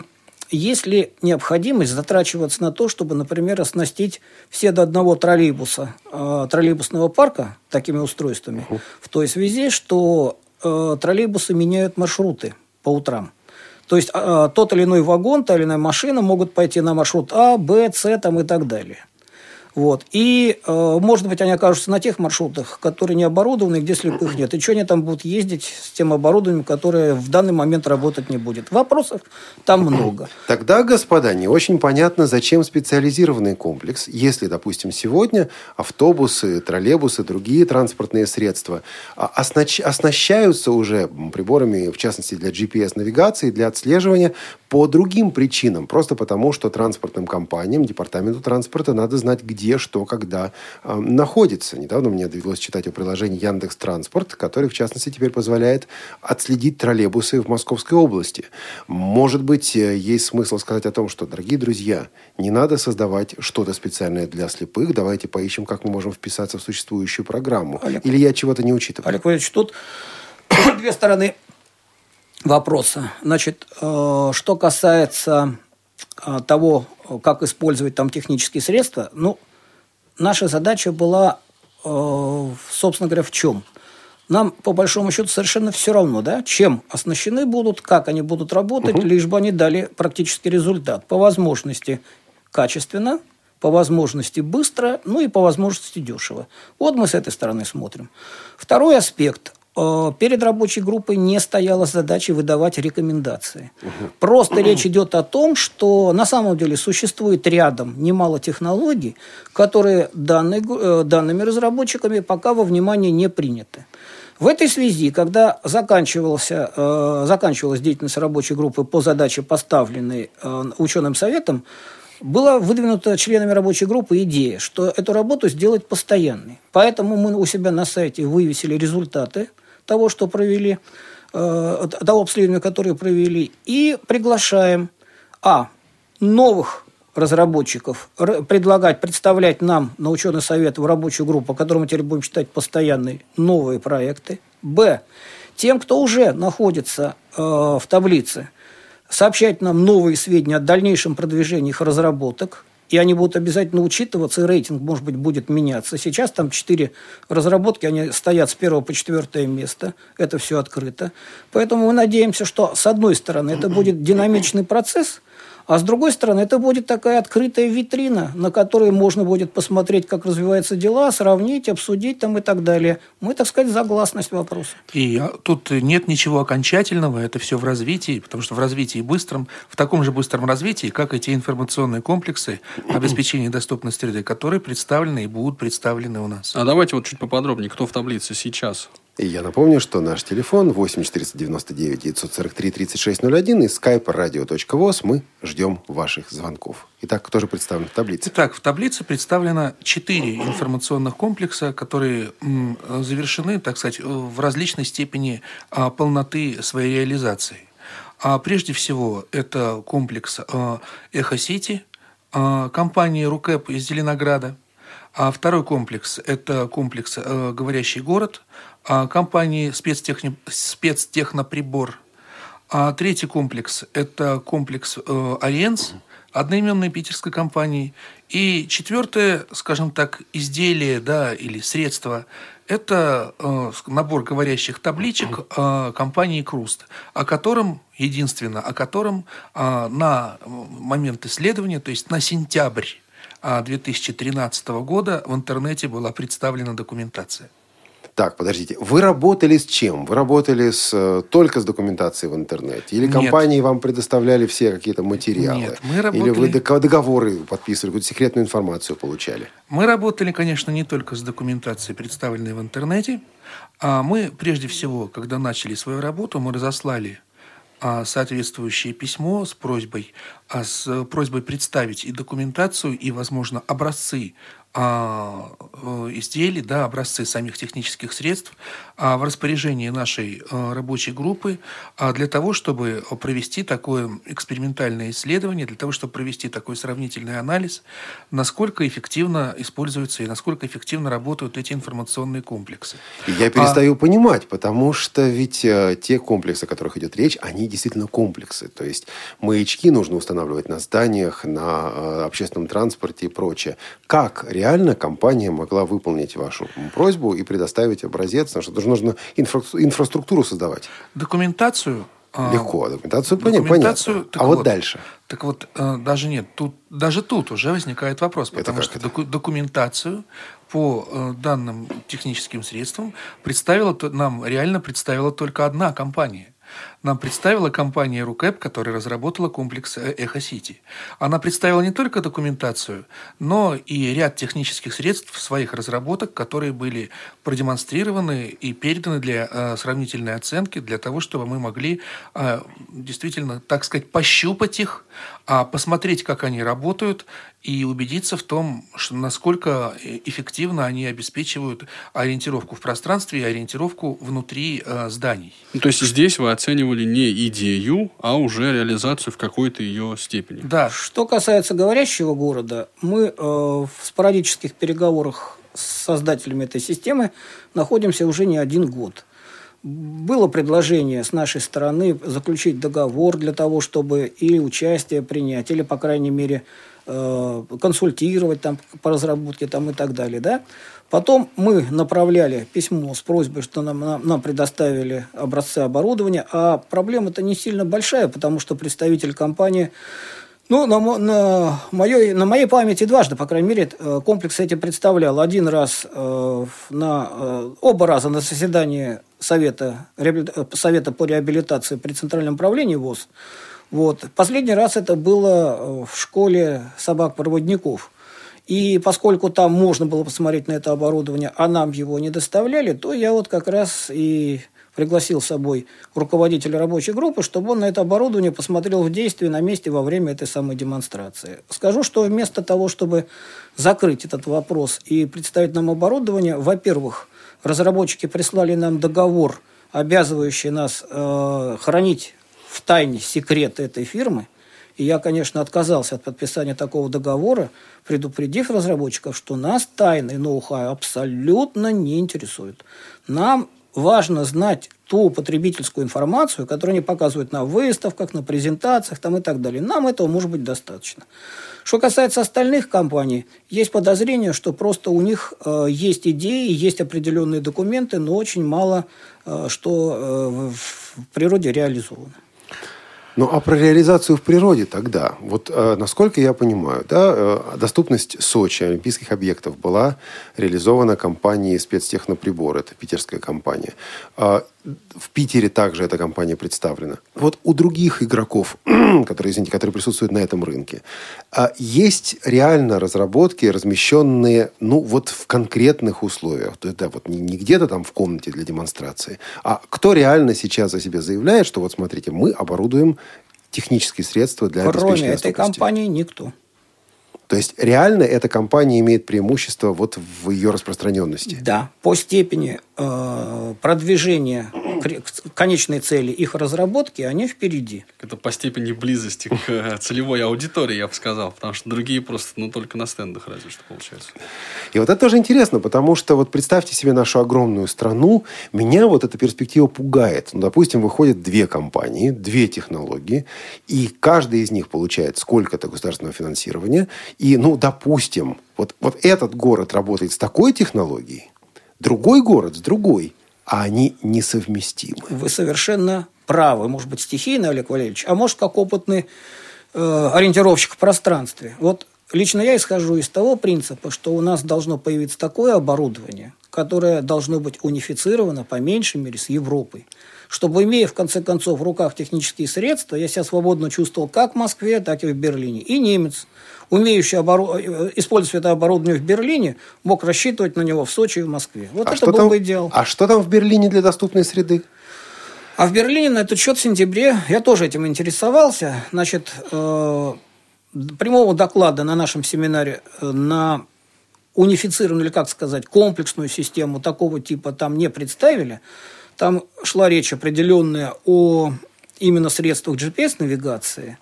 есть ли необходимость затрачиваться на то, чтобы, например, оснастить все до одного троллейбуса, троллейбусного парка такими устройствами, в той связи, что троллейбусы меняют маршруты по утрам? То есть, тот или иной вагон, та или иная машина могут пойти на маршрут А, Б, С там, и так далее. Вот. И, может быть, они окажутся на тех маршрутах, которые не оборудованы, где слепых нет. И что они там будут ездить с тем оборудованием, которое в данный момент работать не будет? Вопросов там много. Тогда, господа, не очень понятно, зачем специализированный комплекс, если, допустим, сегодня автобусы, троллейбусы, другие транспортные средства оснащаются уже приборами, в частности, для GPS-навигации, для отслеживания по другим причинам. Просто потому, что транспортным компаниям, департаменту транспорта надо знать, где, что, когда находится. Недавно мне довелось читать о приложении Яндекс.Транспорт, который, в частности, теперь позволяет отследить троллейбусы в Московской области. Может быть, есть смысл сказать о том, что, дорогие друзья, не надо создавать что-то специальное для слепых. Давайте поищем, как мы можем вписаться в существующую программу. Олег, или я чего-то не учитываю? Олег Владимирович, тут две стороны вопроса. Значит, что касается того, как использовать там технические средства, ну, наша задача была, собственно говоря, в чем? Нам, по большому счету, совершенно все равно, да, чем оснащены будут, как они будут работать, лишь бы они дали практический результат. По возможности качественно, по возможности быстро, ну и по возможности дешево. Вот мы с этой стороны смотрим. Второй аспект. Перед рабочей группой не стояла задача выдавать рекомендации. Просто речь идет о том, что на самом деле существует рядом немало технологий, которые данными разработчиками пока во внимание не приняты. В этой связи, когда заканчивалась деятельность рабочей группы по задаче, поставленной ученым советом, была выдвинута членами рабочей группы идея, что эту работу сделать постоянной. Поэтому мы у себя на сайте вывесили результаты того, что провели, того обследования, которое провели, и приглашаем новых разработчиков предлагать, представлять нам на ученый совет в рабочую группу, которую мы теперь будем считать постоянной, новые проекты. Б. Тем, кто уже находится в таблице, сообщать нам новые сведения о дальнейшем продвижении их разработок, и они будут обязательно учитываться, и рейтинг, может быть, будет меняться. Сейчас там 4 разработки, они стоят с 1 по 4 место, это все открыто. Поэтому мы надеемся, что, с одной стороны, это будет динамичный процесс, а с другой стороны, это будет такая открытая витрина, на которой можно будет посмотреть, как развиваются дела, сравнить, обсудить там и так далее. Мы, так сказать, за гласность вопроса. И тут нет ничего окончательного, это все в развитии, потому что в развитии быстром, в таком же быстром развитии, как и те информационные комплексы обеспечения доступности среды, которые представлены и будут представлены у нас. А давайте вот чуть поподробнее, кто в таблице сейчас? И я напомню, что наш телефон 8-499-943-3601 и skype-radio.voz. Мы ждем ваших звонков. Итак, кто же представлен в таблице? Итак, в таблице представлено 4 информационных комплекса, которые завершены, так сказать, в различной степени полноты своей реализации. Прежде всего, это комплекс «Эхо-сити», компании «Рукэп» из Зеленограда. А второй комплекс – это комплекс «Говорящий город», компании «Спецтехноприбор». А третий комплекс – это комплекс «Альянс», одноименной питерской компании. И четвертое, скажем так, изделие, да, или средство – это набор говорящих табличек компании «Круст», о котором на момент исследования, то есть на сентябрь 2013 года, в интернете была представлена документация. Так, подождите. Вы работали с чем? Вы работали только с документацией в интернете? Или компании вам предоставляли все какие-то материалы? Нет, мы работали... Или вы договоры подписывали, какую-то секретную информацию получали? Мы работали, конечно, не только с документацией, представленной в интернете. А мы, прежде всего, когда начали свою работу, мы разослали соответствующее письмо с просьбой с просьбой представить и документацию, и, возможно, образцы изделий, да, образцы самих технических средств в распоряжении нашей рабочей группы для того, чтобы провести такое экспериментальное исследование, для того, чтобы провести такой сравнительный анализ, насколько эффективно используются и насколько эффективно работают эти информационные комплексы. Я перестаю понимать, потому что ведь те комплексы, о которых идет речь, они действительно комплексы. То есть маячки нужно устанавливать на зданиях, на общественном транспорте и прочее. Как реально компания могла выполнить вашу просьбу и предоставить образец? Потому что даже нужно инфраструктуру создавать. Документацию. Легко. Документацию понятно. А вот дальше? Так вот, даже нет. Даже тут уже возникает вопрос. Потому что документацию по данным техническим средствам нам реально представила только одна компания. Нам представила компания Рукэп, которая разработала комплекс Эхо-сити. Она представила не только документацию, но и ряд технических средств своих разработок, которые были продемонстрированы и переданы для сравнительной оценки, для того, чтобы мы могли действительно, так сказать, пощупать их, посмотреть, как они работают, и убедиться в том, насколько эффективно они обеспечивают ориентировку в пространстве и ориентировку внутри зданий. То есть здесь вы оценивали не идею, а уже реализацию в какой-то ее степени. Да. Что касается говорящего города, мы в спорадических переговорах с создателями этой системы находимся уже не один год. Было предложение с нашей стороны заключить договор для того, чтобы или участие принять, или, по крайней мере, консультировать там, по разработке там, и так далее. Да? Потом мы направляли письмо с просьбой, что нам предоставили образцы оборудования. А проблема-то не сильно большая, потому что представитель компании... Ну, на моей памяти дважды, по крайней мере, комплекс эти представлял. Один раз, оба раза на заседании Совета по реабилитации при Центральном правлении ВОС. Вот. Последний раз это было в школе собак-проводников. И поскольку там можно было посмотреть на это оборудование, а нам его не доставляли, то я вот как раз и... пригласил с собой руководителя рабочей группы, чтобы он на это оборудование посмотрел в действии на месте во время этой самой демонстрации. Скажу, что вместо того, чтобы закрыть этот вопрос и представить нам оборудование, во-первых, разработчики прислали нам договор, обязывающий нас хранить в тайне секрет этой фирмы. И я, конечно, отказался от подписания такого договора, предупредив разработчиков, что нас тайны ноу-хау абсолютно не интересуют. Нам важно знать ту потребительскую информацию, которую они показывают на выставках, на презентациях там, и так далее. Нам этого может быть достаточно. Что касается остальных компаний, есть подозрение, что просто у них есть идеи, есть определенные документы, но очень мало что в природе реализовано. Ну, а про реализацию в природе тогда. Вот, насколько я понимаю, доступность Сочи, олимпийских объектов была реализована компанией «Спецтехноприбор». Это питерская компания. В Питере также эта компания представлена. Вот у других игроков, которые присутствуют на этом рынке, есть реально разработки, размещенные в конкретных условиях. Да, вот не где-то там в комнате для демонстрации. А кто реально сейчас о себе заявляет, что вот смотрите, мы оборудуем технические средства для обеспечения доступности? Кроме этой компании никто. То есть, реально эта компания имеет преимущество вот в ее распространенности? Да. По степени продвижения конечной цели их разработки, они впереди. Это по степени близости к целевой аудитории, я бы сказал. Потому что другие просто только на стендах разве что получается. И вот это тоже интересно, потому что вот представьте себе нашу огромную страну. Меня вот эта перспектива пугает. Допустим, выходят две компании, две технологии, и каждая из них получает сколько-то государственного финансирования. И, допустим, вот этот город работает с такой технологией, другой город с другой, а они несовместимы. Вы совершенно правы. Может быть, стихийно, Олег Валерьевич, а может, как опытный ориентировщик в пространстве. Вот лично я исхожу из того принципа, что у нас должно появиться такое оборудование, которое должно быть унифицировано, по меньшей мере, с Европой. Чтобы, имея, в конце концов, в руках технические средства, я себя свободно чувствовал как в Москве, так и в Берлине. И немец, умеющий использовать это оборудование в Берлине, мог рассчитывать на него в Сочи и в Москве. Вот это был бы идеал. А что там в Берлине для доступной среды? А в Берлине на этот счет в сентябре я тоже этим интересовался. Значит, прямого доклада на нашем семинаре на унифицированную, или как сказать, комплексную систему такого типа там не представили. Там шла речь определенная о именно средствах GPS-навигации.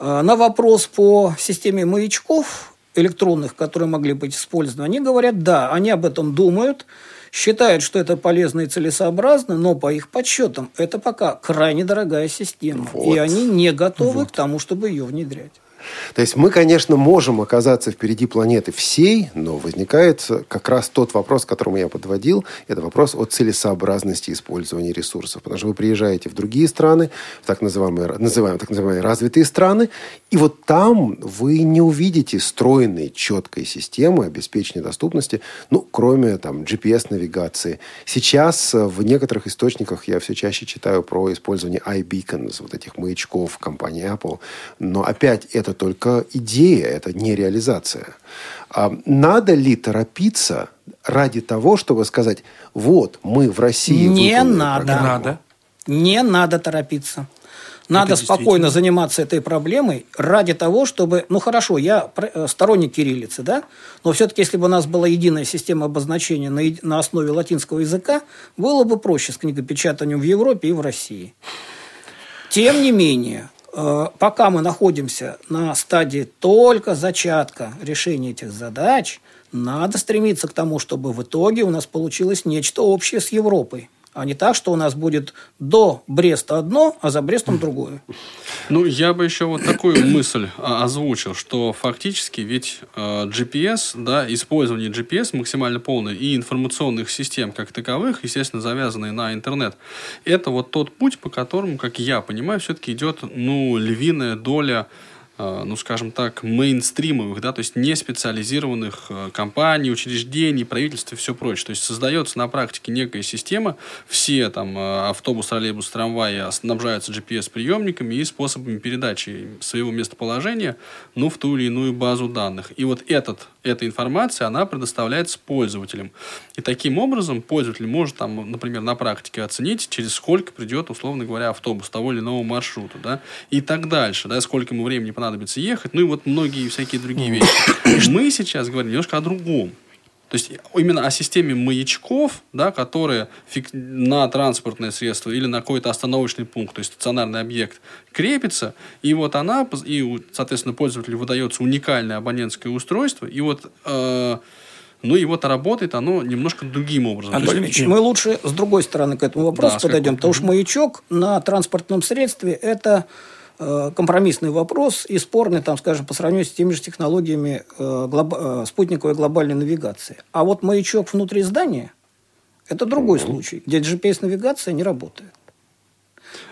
На вопрос по системе маячков электронных, которые могли быть использованы, они говорят, да, они об этом думают, считают, что это полезно и целесообразно, но по их подсчетам это пока крайне дорогая система. Вот. И они не готовы к тому, чтобы ее внедрять. То есть мы, конечно, можем оказаться впереди планеты всей, но возникает как раз тот вопрос, к которому я подводил. Это вопрос о целесообразности использования ресурсов. Потому что вы приезжаете в другие страны, в так называемые развитые страны, и вот там вы не увидите стройной, четкой системы обеспечения доступности, ну, кроме там GPS-навигации. Сейчас в некоторых источниках я все чаще читаю про использование iBeacons, вот этих маячков компании Apple. Но опять это только идея, это не реализация. Надо ли торопиться ради того, чтобы сказать, вот, мы в России... Не надо. Не надо торопиться. Надо спокойно заниматься этой проблемой ради того, чтобы... Ну, хорошо, я сторонник кириллицы, да? Но все-таки, если бы у нас была единая система обозначения на основе латинского языка, было бы проще с книгопечатанием в Европе и в России. Тем не менее... Пока мы находимся на стадии только зачатка решения этих задач, надо стремиться к тому, чтобы в итоге у нас получилось нечто общее с Европой. А не так, что у нас будет до Бреста одно, а за Брестом другое. Ну, я бы еще вот такую мысль озвучил, что фактически ведь GPS, да, использование GPS максимально полное и информационных систем как таковых, естественно, завязанные на интернет, это вот тот путь, по которому, как я понимаю, все-таки идет, ну, львиная доля, ну, скажем так, мейнстримовых, да, то есть не специализированных компаний, учреждений, правительств и все прочее. То есть создается на практике некая система, все там автобус, троллейбус, трамваи снабжаются GPS-приемниками и способами передачи своего местоположения, ну, в ту или иную базу данных. И вот эта информация, она предоставляется пользователям. И таким образом пользователь может, там, например, на практике оценить, через сколько придет, условно говоря, автобус того или иного маршрута, да, и так дальше, да, сколько ему времени понадобится ехать, ну и вот многие всякие другие вещи. Мы сейчас говорим немножко о другом. То есть именно о системе маячков, да, которые на транспортное средство или на какой-то остановочный пункт, то есть стационарный объект, крепится, и вот она, и, соответственно, пользователю выдается уникальное абонентское устройство, и вот ну и вот работает оно немножко другим образом. Анатолий, мы лучше с другой стороны к этому вопросу подойдем, потому что маячок на транспортном средстве – это компромиссный вопрос и спорный, там, скажем, по сравнению с теми же технологиями спутниковой глобальной навигации. А вот маячок внутри здания – это другой случай, где GPS-навигация не работает.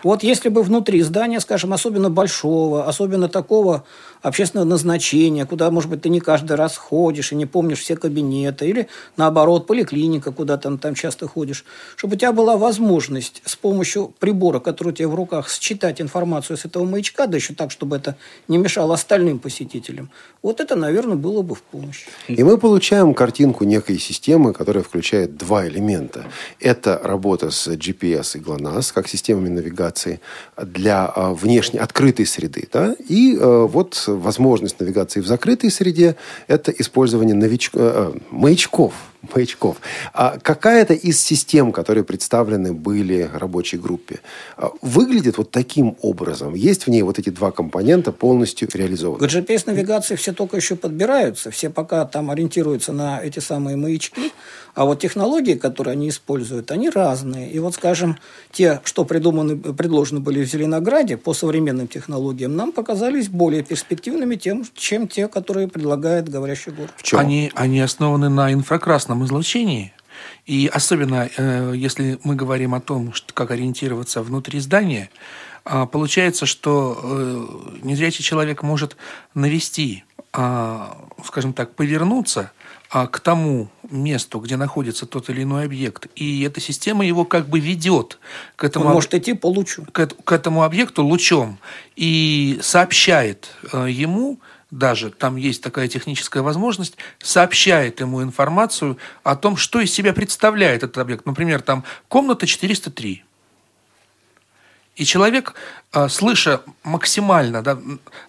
Вот если бы внутри здания, скажем, особенно большого, особенно такого общественного назначения, куда, может быть, ты не каждый раз ходишь и не помнишь все кабинеты, или, наоборот, поликлиника, куда ты там часто ходишь, чтобы у тебя была возможность с помощью прибора, который у тебя в руках, считать информацию с этого маячка, да еще так, чтобы это не мешало остальным посетителям, вот это, наверное, было бы в помощь. И мы получаем картинку некой системы, которая включает два элемента. Это работа с GPS и GLONASS, как системами навигации для внешней открытой среды. Да? И вот возможность навигации в закрытой среде – это использование маячков. А какая-то из систем, которые представлены были в рабочей группе, выглядит вот таким образом. Есть в ней вот эти два компонента полностью реализованы. К GPS-навигации все только еще подбираются. Все пока там ориентируются на эти самые маячки. А вот технологии, которые они используют, они разные. И вот, скажем, те, что предложены были в Зеленограде по современным технологиям, нам показались более перспективными, чем те, которые предлагает Говорящий город. В чем? Они основаны на инфракрасном излучении, и особенно если мы говорим о том, как ориентироваться внутри здания, получается, что незрячий человек может навести, скажем так, повернуться к тому месту, где находится тот или иной объект, и эта система его как бы ведет к этому, он может идти по лучу, к этому объекту лучом и сообщает ему. Даже там есть такая техническая возможность, сообщает ему информацию о том, что из себя представляет этот объект. Например, там комната 403. И человек, слыша максимально, да,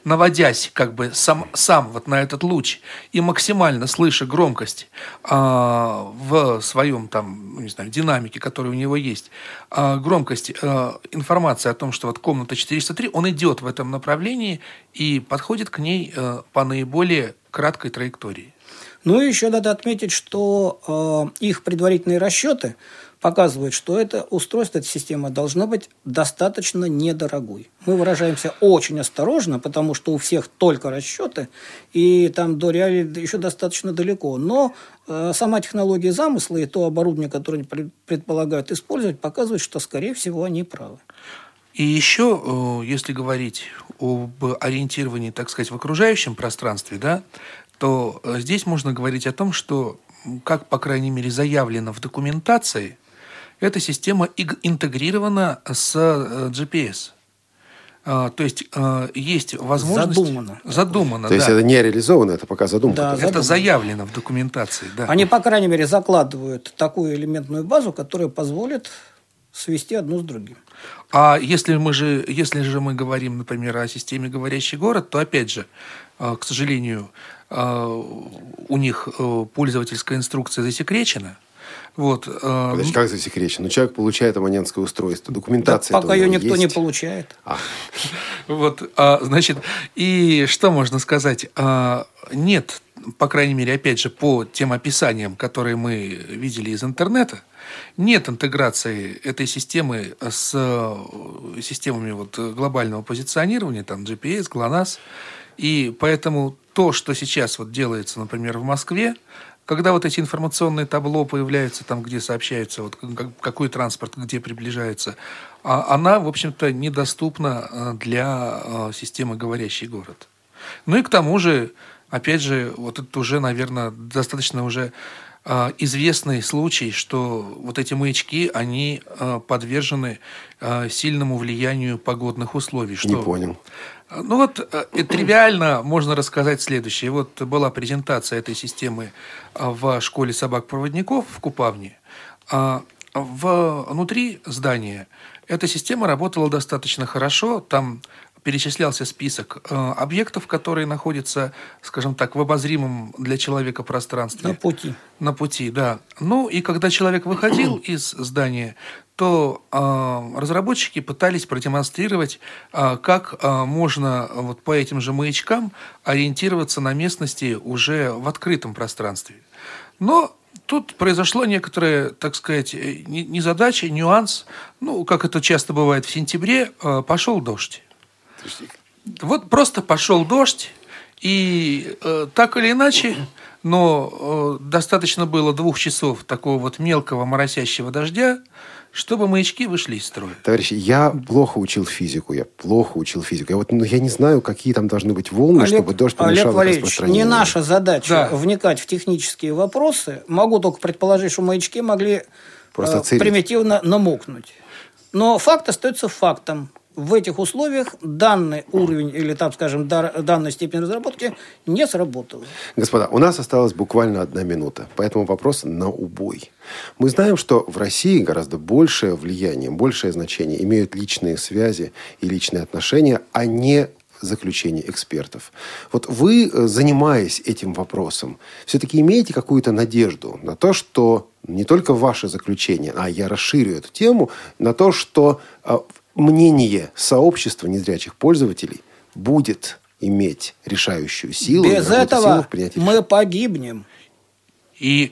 наводясь как бы сам вот на этот луч и максимально слыша громкость в своем там, не знаю, динамике, которая у него есть, громкость информации о том, что вот комната 403, он идет в этом направлении и подходит к ней по наиболее краткой траектории. Ну и еще надо отметить, что их предварительные расчеты показывают, что это устройство, эта система должна быть достаточно недорогой. Мы выражаемся очень осторожно, потому что у всех только расчеты, и там до реалии еще достаточно далеко. Но сама технология замысла и то оборудование, которое они предполагают использовать, показывает, что, скорее всего, они правы. И еще, если говорить об ориентировании, так сказать, в окружающем пространстве, да, то здесь можно говорить о том, что, как, по крайней мере, заявлено в документации, эта система интегрирована с GPS. То есть, есть возможность... Задумано. То есть, это не реализовано, это пока задумка. Да, это заявлено в документации. Да. Они, по крайней мере, закладывают такую элементную базу, которая позволит свести одну с другим. А если же мы говорим, например, о системе «Говорящий город», то, опять же, к сожалению, у них пользовательская инструкция засекречена. Вот. Подожди, как засекречено? Ну, человек получает абонентское устройство. Документация. Да, пока ее никто не получает. Вот, значит, и что можно сказать? Нет, по крайней мере, опять же, по тем описаниям, которые мы видели из интернета, нет интеграции этой системы с системами вот глобального позиционирования, там GPS, GLONASS. И поэтому то, что сейчас вот делается, например, в Москве, когда вот эти информационные табло появляются, там, где сообщается, вот, какой транспорт где приближается, она, в общем-то, недоступна для системы «Говорящий город». Ну и к тому же, опять же, вот это уже, наверное, достаточно уже известный случай, что вот эти маячки, они подвержены сильному влиянию погодных условий. Что... Не понял. Ну вот, тривиально можно рассказать следующее. Вот была презентация этой системы в школе собак-проводников в Купавне. Внутри здания эта система работала достаточно хорошо. Там перечислялся список объектов, которые находятся, скажем так, в обозримом для человека пространстве. На пути, да. Ну, и когда человек выходил из здания, то разработчики пытались продемонстрировать, как можно вот по этим же маячкам ориентироваться на местности уже в открытом пространстве. Но тут произошло некоторое, так сказать, незадача, нюанс. Ну, как это часто бывает в сентябре, пошел дождь. Вот просто пошел дождь, и так или иначе, но достаточно было 2 часов такого вот мелкого моросящего дождя, чтобы маячки вышли из строя. Товарищи, я плохо учил физику. Я не знаю, какие там должны быть волны, чтобы дождь помешал распространению. Не наша задача вникать в технические вопросы. Могу только предположить, что маячки могли примитивно намокнуть. Но факт остается фактом. В этих условиях данный уровень или, там, скажем, данная степень разработки не сработала. Господа, у нас осталась буквально 1 минута, поэтому вопрос на убой. Мы знаем, что в России гораздо большее влияние, большее значение имеют личные связи и личные отношения, а не заключение экспертов. Вот вы, занимаясь этим вопросом, все-таки имеете какую-то надежду на то, что не только ваше заключение, а я расширю эту тему, на то, что мнение сообщества незрячих пользователей будет иметь решающую силу. Без этого мы погибнем. И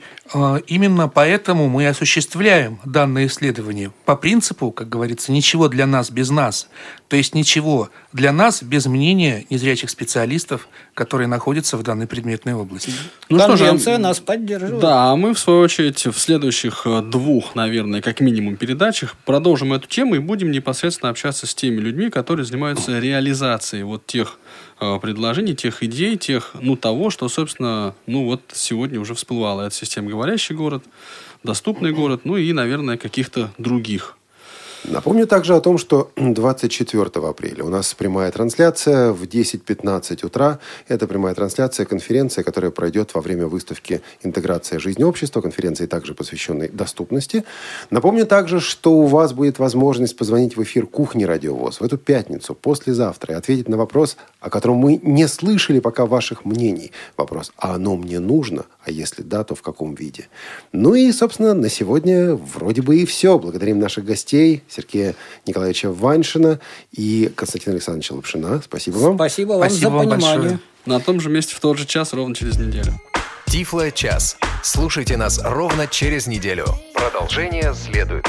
именно поэтому мы осуществляем данное исследование по принципу, как говорится, ничего для нас без нас. То есть, ничего для нас без мнения незрячих специалистов, которые находятся в данной предметной области. Конвенция нас поддерживает. Да, мы, в свою очередь, в следующих 2, наверное, как минимум передачах продолжим эту тему и будем непосредственно общаться с теми людьми, которые занимаются реализацией вот тех предложений, тех идей, тех, того, что, собственно, вот сегодня уже всплывало. Это система «Говорящий город», «Доступный город», и, наверное, каких-то других. Напомню также о том, что 24 апреля у нас прямая трансляция в 10:15 утра. Это прямая трансляция конференции, которая пройдет во время выставки «Интеграция жизнь общества», конференции также посвященной доступности. Напомню также, что у вас будет возможность позвонить в эфир кухни Радио ВОС в эту пятницу, послезавтра, и ответить на вопрос, о котором мы не слышали пока ваших мнений. Вопрос: а оно мне нужно? А если да, то в каком виде? Ну и, собственно, на сегодня вроде бы и все. Благодарим наших гостей Сергея Николаевича Ваньшина и Константина Александровича Лапшина. Спасибо вам. Спасибо вам. Спасибо за понимание. Большое. На том же месте в тот же час ровно через неделю. Тифлочас. Слушайте нас ровно через неделю. Продолжение следует.